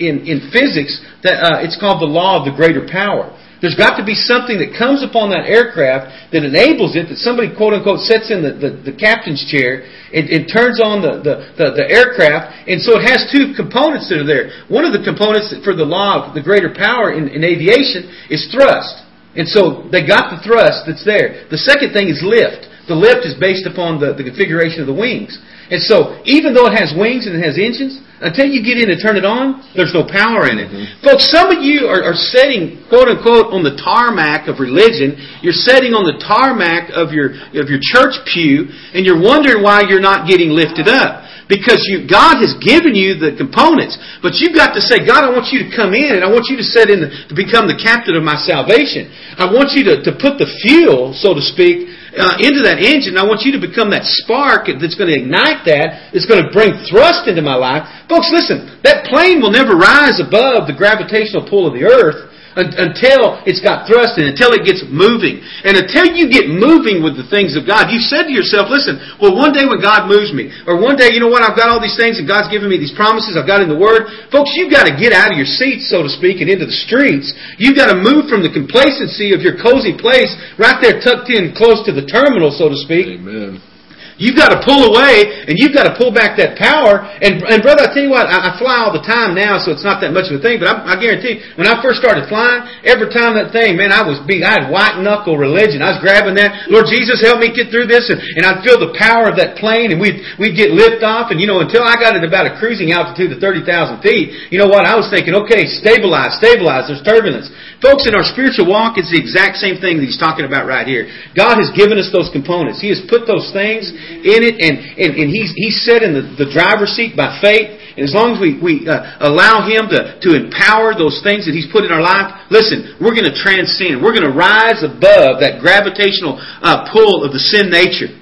physics, it's called the law of the greater power. There's got to be something that comes upon that aircraft that enables it, that somebody, quote-unquote, sets in the captain's chair and turns on the aircraft. And so it has two components that are there. One of the components for the law of the greater power in aviation is thrust. And so they got the thrust that's there. The second thing is lift. The lift is based upon the configuration of the wings. And so even though it has wings and it has engines, until you get in and turn it on, there's no power in it. Mm-hmm. Folks, some of you are setting, quote-unquote, on the tarmac of religion. You're setting on the tarmac of your church pew, and you're wondering why you're not getting lifted up. Because God has given you the components, but you've got to say, God, I want you to come in, and I want you to set in to become the captain of my salvation. I want you to put the fuel, so to speak, into that engine. I want you to become that spark that's going to ignite that. It's going to bring thrust into my life. Folks, listen, that plane will never rise above the gravitational pull of the earth until it's got thrust and until it gets moving. And until you get moving with the things of God, you've said to yourself, listen, well, one day when God moves me, or one day, you know what, I've got all these things and God's given me these promises, I've got in the Word. Folks, you've got to get out of your seats, so to speak, and into the streets. You've got to move from the complacency of your cozy place right there tucked in close to the terminal, so to speak. Amen. You've got to pull away, and you've got to pull back that power. And brother, I tell you what, I fly all the time now, so it's not that much of a thing. But I guarantee you, when I first started flying, every time that thing, man, I had white knuckle religion. I was grabbing that. Lord Jesus, help me get through this, and I'd feel the power of that plane, and we'd get lift off. And you know, until I got at about a cruising altitude of 30,000 feet, you know what? I was thinking, okay, stabilize. There's turbulence, folks. In our spiritual walk, it's the exact same thing that he's talking about right here. God has given us those components. He has put those things in it, and he's set in the driver's seat by faith. And as long as we allow Him to empower those things that He's put in our life, listen, we're going to transcend. We're going to rise above that gravitational pull of the sin nature.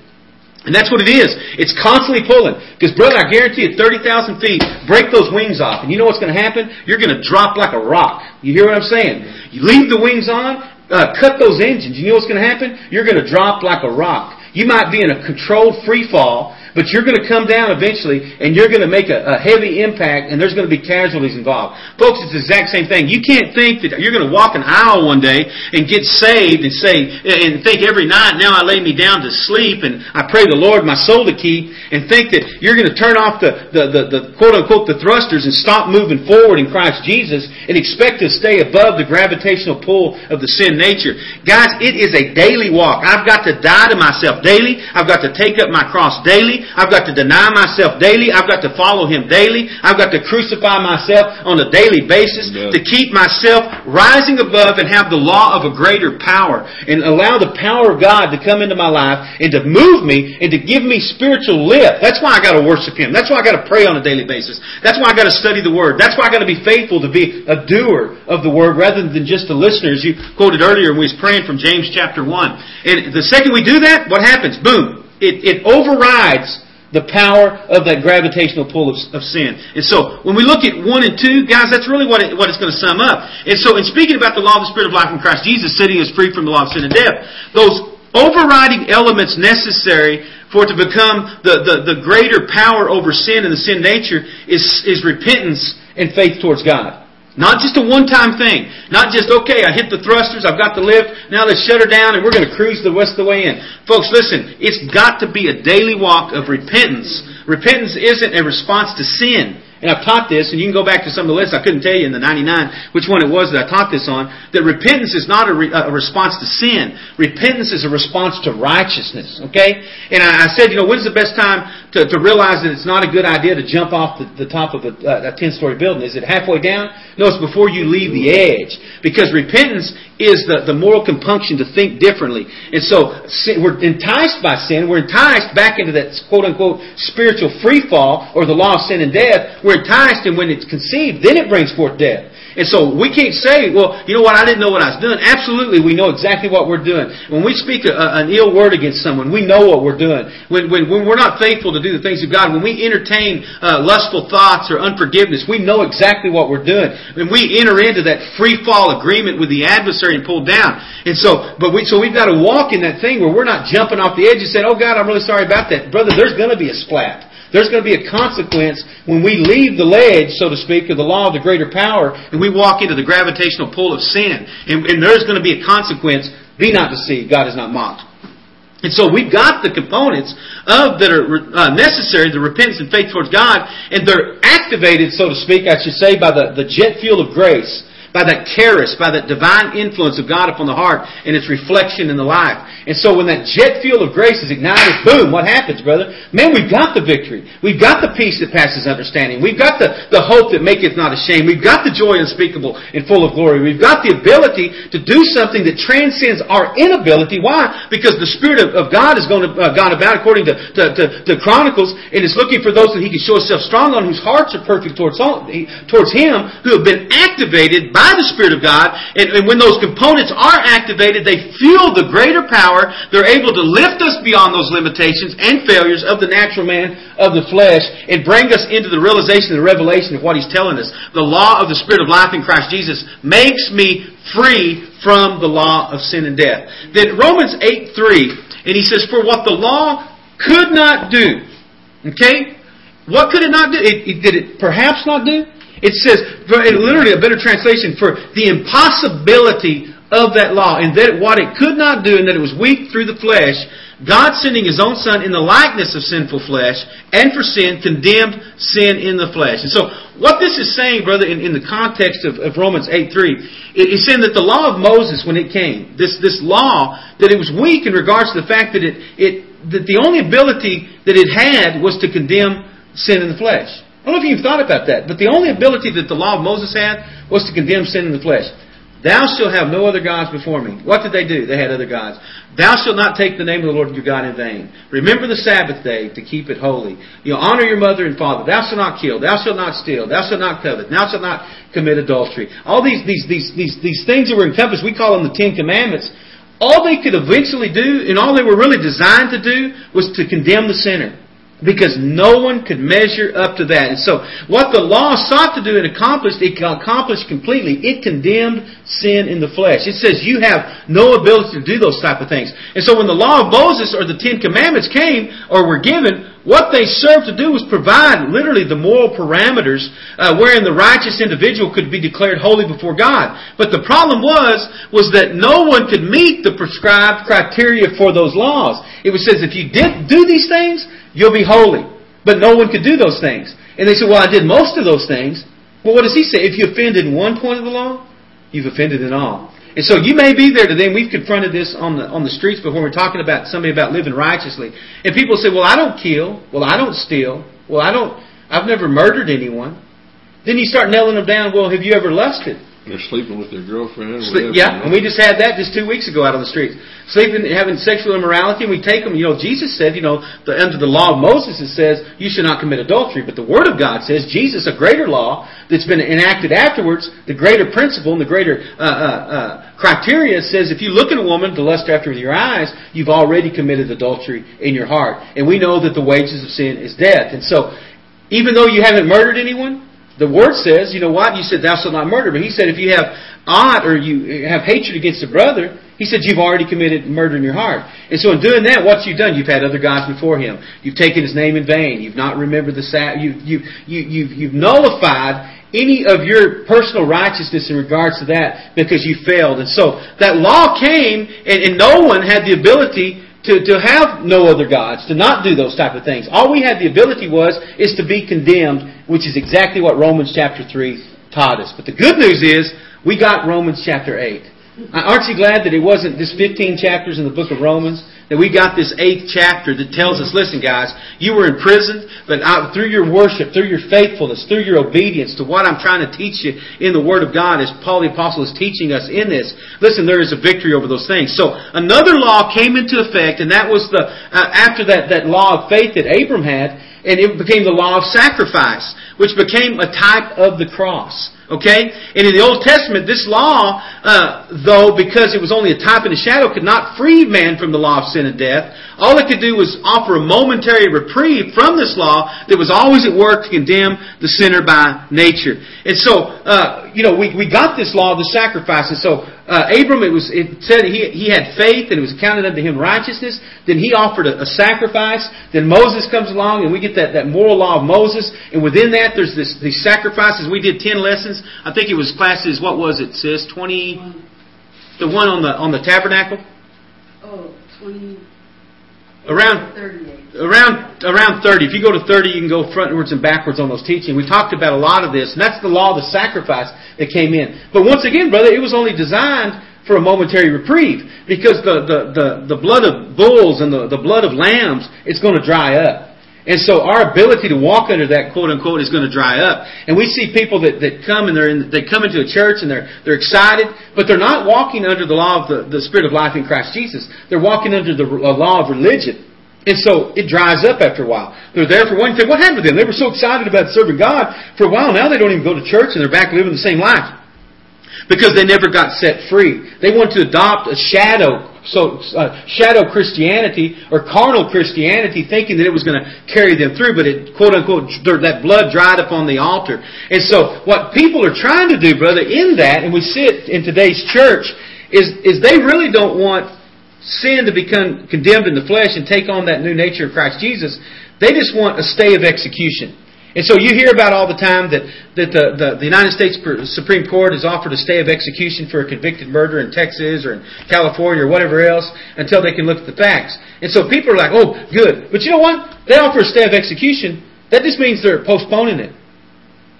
And that's what it is. It's constantly pulling. Because, brother, I guarantee you, at 30,000 feet, break those wings off. And you know what's going to happen? You're going to drop like a rock. You hear what I'm saying? You leave the wings on, cut those engines. You know what's going to happen? You're going to drop like a rock. You might be in a controlled free fall, But you're going to come down eventually, and you're going to make a heavy impact, and there's going to be casualties involved. Folks, it's the exact same thing. You can't think that you're going to walk an aisle one day and get saved and say, and think every night, now I lay me down to sleep, and I pray the Lord my soul to keep, and think that you're going to turn off the quote-unquote the thrusters and stop moving forward in Christ Jesus and expect to stay above the gravitational pull of the sin nature. Guys, it is a daily walk. I've got to die to myself daily. I've got to take up my cross daily. I've got to deny myself daily. I've got to follow Him daily. I've got to crucify myself on a daily basis to keep myself rising above and have the law of a greater power and allow the power of God to come into my life and to move me and to give me spiritual lift. That's why I got to worship Him. That's why I got to pray on a daily basis. That's why I got to study the Word. That's why I got to be faithful to be a doer of the Word rather than just a listener, as you quoted earlier when we was praying from James chapter 1. And the second we do that, what happens? Boom. It overrides the power of that gravitational pull of sin. And so, when we look at 1 and 2, guys, that's really what it's going to sum up. And so, in speaking about the law of the Spirit of life in Christ Jesus, setting us free from the law of sin and death, those overriding elements necessary for it to become the greater power over sin and the sin nature is repentance and faith towards God. Not just a one-time thing. Not just, okay, I hit the thrusters, I've got the lift, now let's shut her down and we're going to cruise the rest of the way in. Folks, listen, it's got to be a daily walk of repentance. Repentance isn't a response to sin. And I've taught this, and you can go back to some of the lists. I couldn't tell you in the 99 which one it was that I taught this on, that repentance is not a response to sin. Repentance is a response to righteousness. Okay? And I said, when's the best time to realize that it's not a good idea to jump off the top of a 10-story building? Is it halfway down? No, it's before you leave the edge. Because repentance is the moral compunction to think differently. And so we're enticed by sin. We're enticed back into that quote-unquote spiritual free fall or the law of sin and death. We're enticed, and when it's conceived, then it brings forth death. And so we can't say, well, you know what, I didn't know what I was doing. Absolutely, we know exactly what we're doing. When we speak an ill word against someone, we know what we're doing. When we're not faithful to do the things of God, when we entertain lustful thoughts or unforgiveness, we know exactly what we're doing. When we enter into that free fall agreement with the adversary and pull down. And so, so we've got to walk in that thing where we're not jumping off the edge and saying, oh God, I'm really sorry about that. Brother, there's going to be a splat. There's going to be a consequence when we leave the ledge, so to speak, of the law of the greater power, and we walk into the gravitational pull of sin. And there's going to be a consequence. Be not deceived. God is not mocked. And so we've got the components that are necessary, the repentance and faith towards God, and they're activated, so to speak, I should say, by the jet fuel of grace, by that charis, by that divine influence of God upon the heart and its reflection in the life. And so when that jet fuel of grace is ignited, boom, what happens, brother? Man, we've got the victory. We've got the peace that passes understanding. We've got the hope that maketh not ashamed. We've got the joy unspeakable and full of glory. We've got the ability to do something that transcends our inability. Why? Because the Spirit of God is going to gone about according to Chronicles, and is looking for those that He can show Himself strong on, whose hearts are perfect towards Him, who have been activated by the Spirit of God, and when those components are activated, they feel the greater power. They're able to lift us beyond those limitations and failures of the natural man, of the flesh, and bring us into the realization and the revelation of what He's telling us. The law of the Spirit of life in Christ Jesus makes me free from the law of sin and death. Then Romans 8:3, and he says, for what the law could not do. Okay? What could it not do? Did it perhaps not do? It says, literally a better translation, for the impossibility of that law, and that what it could not do, and that it was weak through the flesh, God sending His own Son in the likeness of sinful flesh, and for sin, condemned sin in the flesh. And so, what this is saying, brother, in the context of Romans 8:3, it's saying that the law of Moses, when it came, this law, that it was weak in regards to the fact that that the only ability that it had was to condemn sin in the flesh. I don't know if you've thought about that, but the only ability that the law of Moses had was to condemn sin in the flesh. Thou shalt have no other gods before me. What did they do? They had other gods. Thou shalt not take the name of the Lord your God in vain. Remember the Sabbath day to keep it holy. You'll honor your mother and father. Thou shalt not kill. Thou shalt not steal. Thou shalt not covet. Thou shalt not commit adultery. All these things that were encompassed, we call them the Ten Commandments. All they could eventually do, and all they were really designed to do, was to condemn the sinner. Because no one could measure up to that. And so, what the law sought to do and accomplished, it accomplished completely. It condemned sin in the flesh. It says you have no ability to do those type of things. And so when the law of Moses or the Ten Commandments came or were given, what they served to do was provide literally the moral parameters wherein the righteous individual could be declared holy before God. But the problem was that no one could meet the prescribed criteria for those laws. It says if you did do these things, you'll be holy. But no one could do those things. And they said, well, I did most of those things. Well, what does he say? If you offend in one point of the law, you've offended in all. And so you may be there today, and we've confronted this on the streets before. We're talking about somebody about living righteously. And people say, well, I don't kill. Well, I don't steal. Well, I've never murdered anyone. Then you start nailing them down. Well, have you ever lusted? They're sleeping with their girlfriend. And we just had that just 2 weeks ago out on the streets. Sleeping, having sexual immorality, and we take them. Jesus said, under the law of Moses, it says, you should not commit adultery. But the Word of God says, Jesus, a greater law that's been enacted afterwards, the greater principle and the greater criteria says, if you look at a woman to lust after with your eyes, you've already committed adultery in your heart. And we know that the wages of sin is death. And so, even though you haven't murdered anyone, the Word says, what? You said, thou shalt not murder. But he said, if you have you have hatred against a brother, he said, you've already committed murder in your heart. And so in doing that, what you've done? You've had other gods before him. You've taken his name in vain. You've not remembered the Sabbath. You've nullified any of your personal righteousness in regards to that because you failed. And so that law came, and no one had the ability to have no other gods, to not do those type of things. All we had the ability is to be condemned, which is exactly what Romans chapter 3 taught us. But the good news is, we got Romans chapter 8. Aren't you glad that it wasn't just 15 chapters in the book of Romans? That we got this 8th chapter that tells us, listen guys, you were imprisoned, but through your worship, through your faithfulness, through your obedience to what I'm trying to teach you in the Word of God, as Paul the Apostle is teaching us in this, listen, there is a victory over those things. So, another law came into effect, and that was after that law of faith that Abram had, and it became the law of sacrifice, which became a type of the cross. Okay? And in the Old Testament, this law, though, because it was only a type and a shadow, could not free man from the law of sin and death. All it could do was offer a momentary reprieve from this law that was always at work to condemn the sinner by nature. And so, we got this law of the sacrifice. And so, Abram, it said he had faith and it was counted unto him righteousness. Then he offered a sacrifice. Then Moses comes along and we get that moral law of Moses. And within that, there's these sacrifices. We did 10 lessons. I think it was classes, what was it, sis? 20? The one on the tabernacle? Oh, 20. Around 38. Around 30. If you go to 30, you can go frontwards and backwards on those teachings. We talked about a lot of this, and that's the law of the sacrifice that came in. But once again, brother, it was only designed for a momentary reprieve, because the blood of bulls and the blood of lambs, it's going to dry up. And so our ability to walk under that, quote unquote, is going to dry up. And we see people that come and they come into a church and they're excited, but they're not walking under the law of the Spirit of life in Christ Jesus. They're walking under the law of religion. And so it dries up after a while. They're there for one thing. What happened to them? They were so excited about serving God for a while. Now they don't even go to church and they're back living the same life. Because they never got set free. They want to adopt a shadow Christianity or carnal Christianity, thinking that it was going to carry them through, but it, quote unquote, that blood dried up on the altar. And so what people are trying to do, brother, in that, and we see it in today's church, is they really don't want sin to become condemned in the flesh and take on that new nature of Christ Jesus. They just want a stay of execution. And so you hear about all the time that the United States Supreme Court has offered a stay of execution for a convicted murderer in Texas or in California or whatever else until they can look at the facts. And so people are like, oh, good. But you know what? They offer a stay of execution. That just means they're postponing it.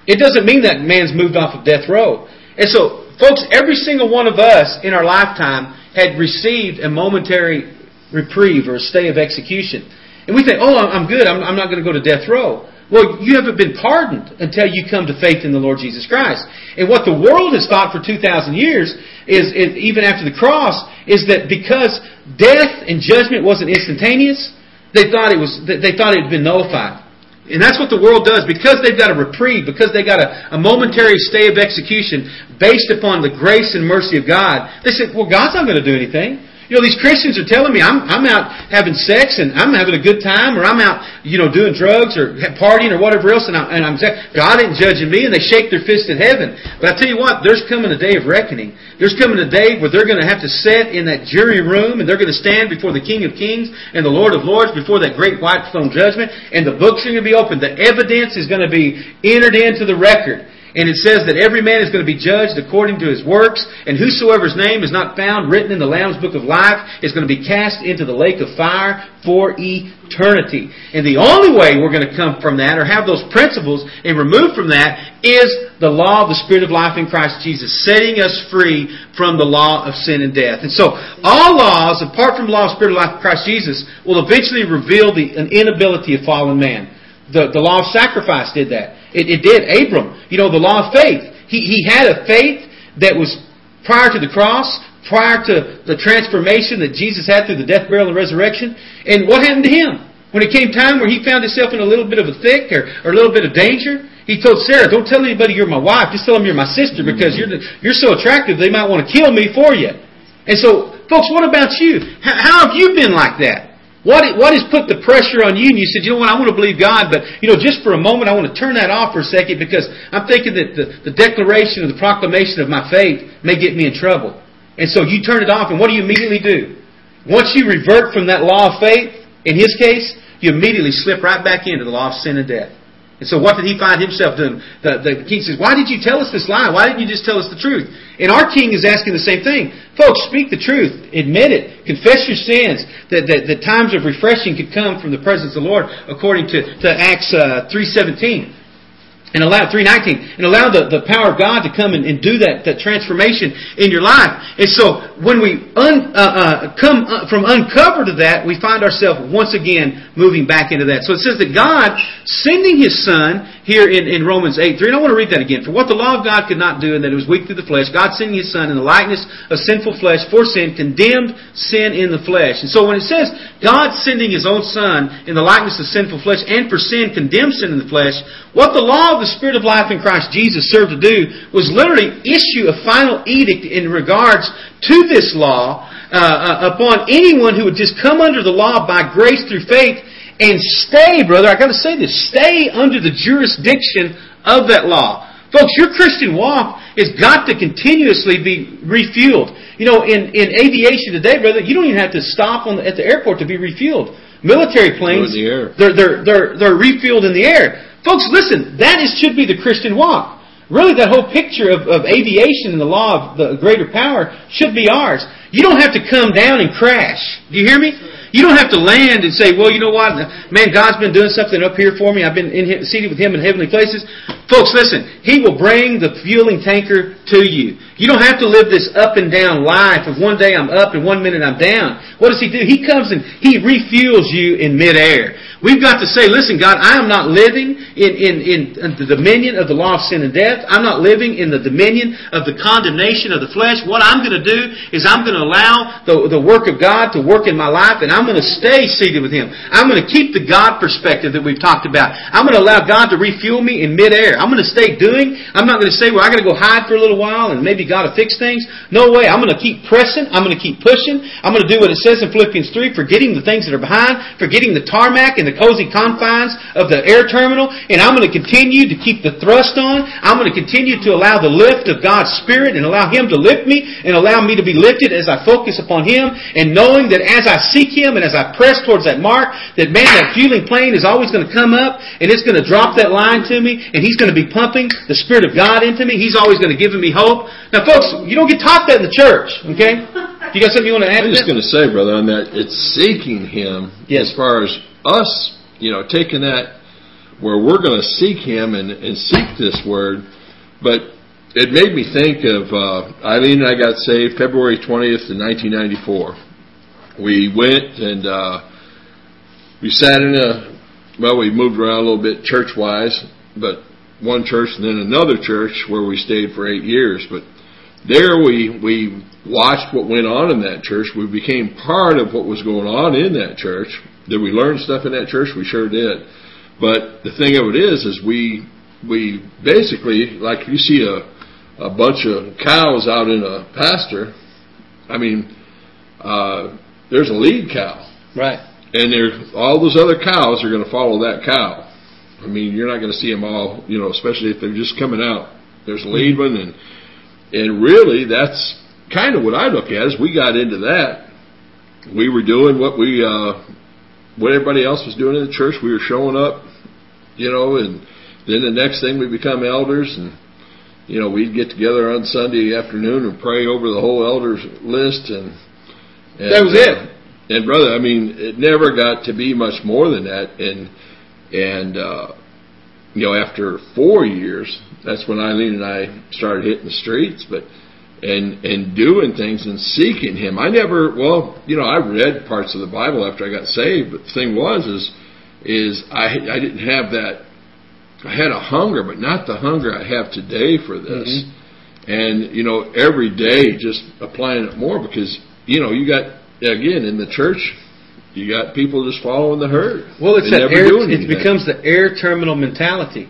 It doesn't mean that man's moved off of death row. And so, folks, every single one of us in our lifetime had received a momentary reprieve or a stay of execution. And we think, oh, I'm good. I'm not going to go to death row. Well, you haven't been pardoned until you come to faith in the Lord Jesus Christ. And what the world has thought for 2,000 years, is even after the cross, is that because death and judgment wasn't instantaneous, they thought it had been nullified. And that's what the world does. Because they've got a reprieve, because they got a momentary stay of execution based upon the grace and mercy of God, they said, well, God's not going to do anything. You know, these Christians are telling me I'm out having sex and I'm having a good time, or I'm out, you know, doing drugs or partying or whatever else, and I'm God isn't judging me, and they shake their fist at heaven. But I tell you what, there's coming a day of reckoning. There's coming a day where they're going to have to sit in that jury room, and they're going to stand before the King of Kings and the Lord of Lords, before that great white throne judgment, and the books are going to be opened. The evidence is going to be entered into the record. And it says that every man is going to be judged according to his works, and whosoever's name is not found written in the Lamb's Book of Life is going to be cast into the lake of fire for eternity. And the only way we're going to come from that, or have those principles and remove from that, is the law of the Spirit of life in Christ Jesus, setting us free from the law of sin and death. And so, all laws, apart from the law of the Spirit of life in Christ Jesus, will eventually reveal an inability of fallen man. The law of sacrifice did that. It did. Abram, you know, the law of faith. He had a faith that was prior to the cross, prior to the transformation that Jesus had through the death, burial, and resurrection. And what happened to him? When it came time where he found himself in a little bit of a thick or a little bit of danger, he told Sarah, don't tell anybody you're my wife. Just tell them you're my sister, because you're so attractive they might want to kill me for you. And so, folks, what about you? How have you been like that? What has put the pressure on you? And you said, you know what, I want to believe God, but you know, just for a moment, I want to turn that off for a second, because I'm thinking that the declaration or the proclamation of my faith may get me in trouble. And so you turn it off, and what do you immediately do? Once you revert from that law of faith, in his case, you immediately slip right back into the law of sin and death. And so what did he find himself doing? The king says, why did you tell us this lie? Why didn't you just tell us the truth? And our king is asking the same thing. Folks, speak the truth. Admit it. Confess your sins. That times of refreshing could come from the presence of the Lord, according to Acts 3:17. And allow 3:19, and allow the power of God to come and do that transformation in your life. And so when we come from uncover to that, we find ourselves once again moving back into that. So it says that God sending His Son here in Romans 8:3, and I want to read that again. For what the law of God could not do, and that it was weak through the flesh, God sending His Son in the likeness of sinful flesh for sin, condemned sin in the flesh. And so when it says God sending His own Son in the likeness of sinful flesh and for sin, condemned sin in the flesh, what the law of the Spirit of life in Christ Jesus served to do was literally issue a final edict in regards to this law upon anyone who would just come under the law by grace through faith and stay, brother, I got to say this, stay under the jurisdiction of that law. Folks, your Christian walk has got to continuously be refueled. You know, in aviation today, brother, you don't even have to stop at the airport to be refueled. Military planes, they're refueled in the air. Folks, listen, should be the Christian walk. Really, that whole picture of aviation and the law of the greater power should be ours. You don't have to come down and crash. Do you hear me? You don't have to land and say, well, you know what? Man, God's been doing something up here for me. I've been seated with Him in heavenly places. Folks, listen. He will bring the fueling tanker to you. You don't have to live this up and down life of one day I'm up and 1 minute I'm down. What does He do? He comes and He refuels you in midair. We've got to say, listen, God, I am not living in the dominion of the law of sin and death. I'm not living in the dominion of the condemnation of the flesh. What I'm going to do is I'm going to allow the work of God to work in my life, and I'm going to stay seated with Him. I'm going to keep the God perspective that we've talked about. I'm going to allow God to refuel me in midair. I'm going to stay doing. I'm not going to say, well, I've got to go hide for a little while and maybe God will fix things. No way. I'm going to keep pressing. I'm going to keep pushing. I'm going to do what it says in Philippians 3, forgetting the things that are behind, forgetting the tarmac and the cozy confines of the air terminal, and I'm going to continue to keep the thrust on. I'm going to continue to allow the lift of God's Spirit and allow Him to lift me and allow me to be lifted as I focus upon Him, and knowing that as I seek Him and as I press towards that mark, that man, that fueling plane is always going to come up and it's going to drop that line to me, and He's going to be pumping the Spirit of God into me. He's always going to give me hope. Now, folks, you don't get taught that in the church, okay? You got something you want to add? I'm just going to say, brother, on that, it's seeking Him. Yes. As far as us, you know, taking that where we're going to seek Him and seek this Word, but it made me think of Eileen and I got saved February 20th in 1994. We went and we sat in we moved around a little bit church-wise, but one church and then another church where we stayed for 8 years. But there we watched what went on in that church. We became part of what was going on in that church. Did we learn stuff in that church? We sure did. But the thing of it is we basically, like you see a bunch of cows out in a pasture, I mean, there's a lead cow. Right. And there's all those other cows are going to follow that cow. I mean, you're not going to see them all, you know, especially if they're just coming out. There's a lead one, and really that's kind of what I look at. As we got into that, we were doing what everybody else was doing in the church. We were showing up, you know, and then the next thing we become elders, and you know, we'd get together on Sunday afternoon and pray over the whole elders list, and that was it. And brother, I mean, it never got to be much more than that. And you know, after 4 years, that's when Eileen and I started hitting the streets, but and doing things and seeking Him. I never, well, you know, I read parts of the Bible after I got saved, but the thing was is I didn't have that. I had a hunger, but not the hunger I have today for this. Mm-hmm. And you know, every day just applying it more, because you know, you got, again, in the church, you got people just following the herd. Well, it's that it becomes the air terminal mentality.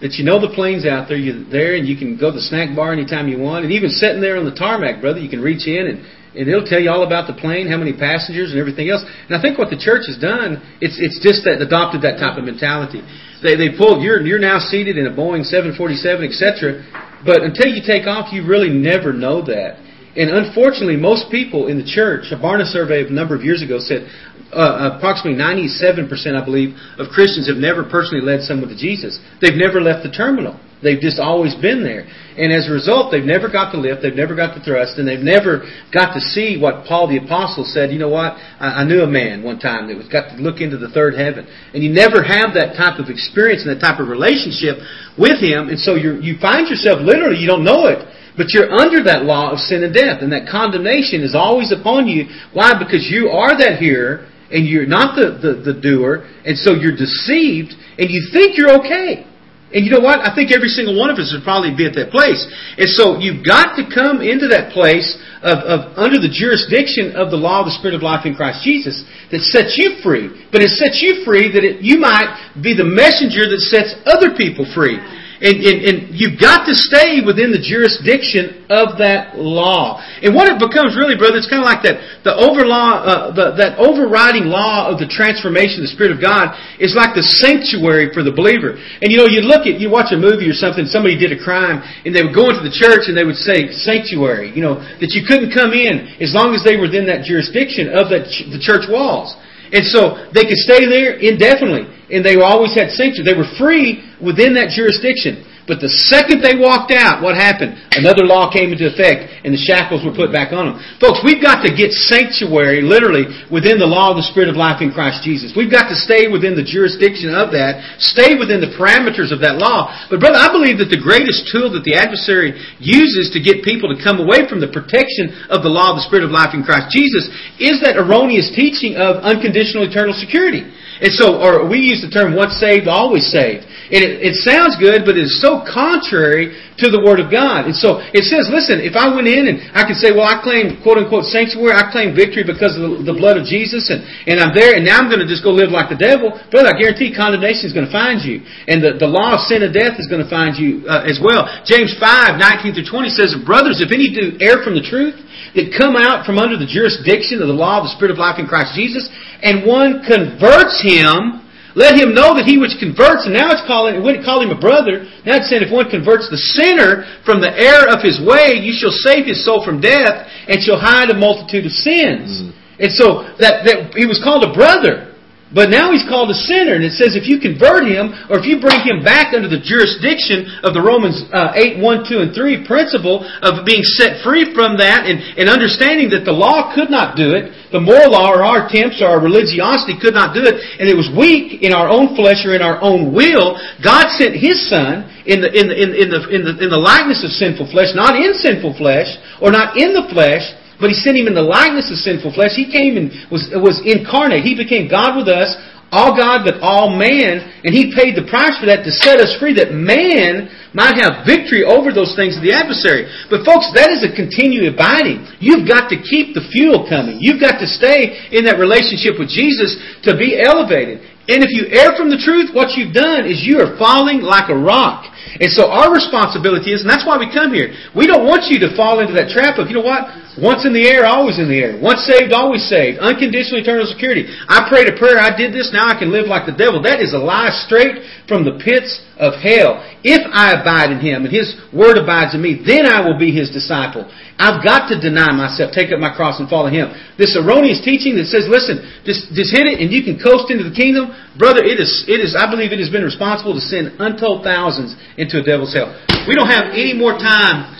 That you know the plane's out there, you're there, and you can go to the snack bar anytime you want. And even sitting there on the tarmac, brother, you can reach in, and it'll tell you all about the plane, how many passengers, and everything else. And I think what the church has done, it's just that adopted that type of mentality. They pulled, you're now seated in a Boeing 747, etc. But until you take off, you really never know that. And unfortunately, most people in the church, a Barna survey of a number of years ago said approximately 97%, I believe, of Christians have never personally led someone to Jesus. They've never left the terminal. They've just always been there. And as a result, they've never got the lift, they've never got the thrust, and they've never got to see what Paul the Apostle said. You know what? I knew a man one time that was got to look into the third heaven. And you never have that type of experience and that type of relationship with Him. And so you find yourself literally, you don't know it, but you're under that law of sin and death. And that condemnation is always upon you. Why? Because you are that hearer, and you're not the doer. And so you're deceived, and you think you're okay. And you know what? I think every single one of us would probably be at that place. And so you've got to come into that place of under the jurisdiction of the law of the Spirit of life in Christ Jesus that sets you free. But it sets you free that you might be the messenger that sets other people free. And you've got to stay within the jurisdiction of that law. And what it becomes really, brother, it's kind of like that overriding law of the transformation of the Spirit of God is like the sanctuary for the believer. And you know, you watch a movie or something, somebody did a crime, and they would go into the church and they would say sanctuary, you know, that you couldn't come in as long as they were within that jurisdiction of the church walls. And so they could stay there indefinitely, and they always had sanctuary. They were free within that jurisdiction. But the second they walked out, what happened? Another law came into effect, and the shackles were put back on them. Folks, we've got to get sanctuary, literally, within the law of the Spirit of life in Christ Jesus. We've got to stay within the jurisdiction of that, stay within the parameters of that law. But brother, I believe that the greatest tool that the adversary uses to get people to come away from the protection of the law of the Spirit of life in Christ Jesus is that erroneous teaching of unconditional eternal security. And so, or we use the term once saved, always saved. And it sounds good, but it's so contrary to the Word of God. And so it says, listen, if I went in and I could say, well, I claim, quote-unquote, sanctuary, I claim victory because of the blood of Jesus, and I'm there, and now I'm going to just go live like the devil, brother, I guarantee condemnation is going to find you. And the law of sin and death is going to find you as well. James 5:19 through 20 says, brothers, if any do err from the truth, that come out from under the jurisdiction of the law of the Spirit of life in Christ Jesus, and one converts him, let him know that he which converts, and now it wouldn't call him a brother. Now it's saying, if one converts the sinner from the error of his way, you shall save his soul from death, and shall hide a multitude of sins. Mm-hmm. And so that he was called a brother, but now he's called a sinner. And it says, if you convert him, or if you bring him back under the jurisdiction of the Romans 8, 1, 2, and 3 principle of being set free from that, and understanding that the law could not do it. The moral law or our attempts or our religiosity could not do it, and it was weak in our own flesh or in our own will. God sent His Son in the likeness of sinful flesh, not in sinful flesh or not in the flesh, but He sent Him in the likeness of sinful flesh. He came and was incarnate. He became God with us, all God but all man, and He paid the price for that to set us free, that man might have victory over those things of the adversary. But folks, that is a continued abiding. You've got to keep the fuel coming. You've got to stay in that relationship with Jesus to be elevated. And if you err from the truth, what you've done is you are falling like a rock. And so our responsibility is, and that's why we come here, we don't want you to fall into that trap of, you know what, Once in the air, always in the air. Once saved, always saved. Unconditional eternal security. I prayed a prayer, I did this, now I can live like the devil. That is a lie straight from the pits of hell. If I abide in Him and His Word abides in me, then I will be His disciple. I've got to deny myself, take up my cross and follow Him. This erroneous teaching that says, listen, just hit it and you can coast into the kingdom. Brother, I believe it has been responsible to send untold thousands into a devil's hell. We don't have any more time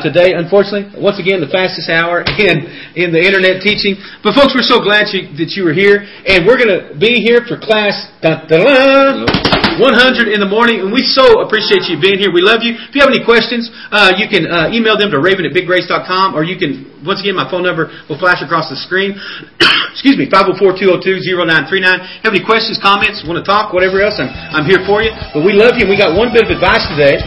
today, unfortunately. Once again, the fastest hour in the internet teaching. But folks, we're so glad that you were here. And we're going to be here for class 100 in the morning. And we so appreciate you being here. We love you. If you have any questions, you can email them to raven@biggrace.com, or you can, once again, my phone number will flash across the screen. Excuse me, 504-202-0939. Have any questions, comments, want to talk, whatever else, I'm here for you. But we love you, and we got one bit of advice today.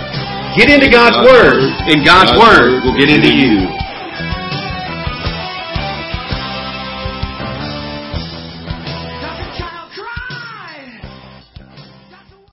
Get into God's Word, and God's Word will get into you.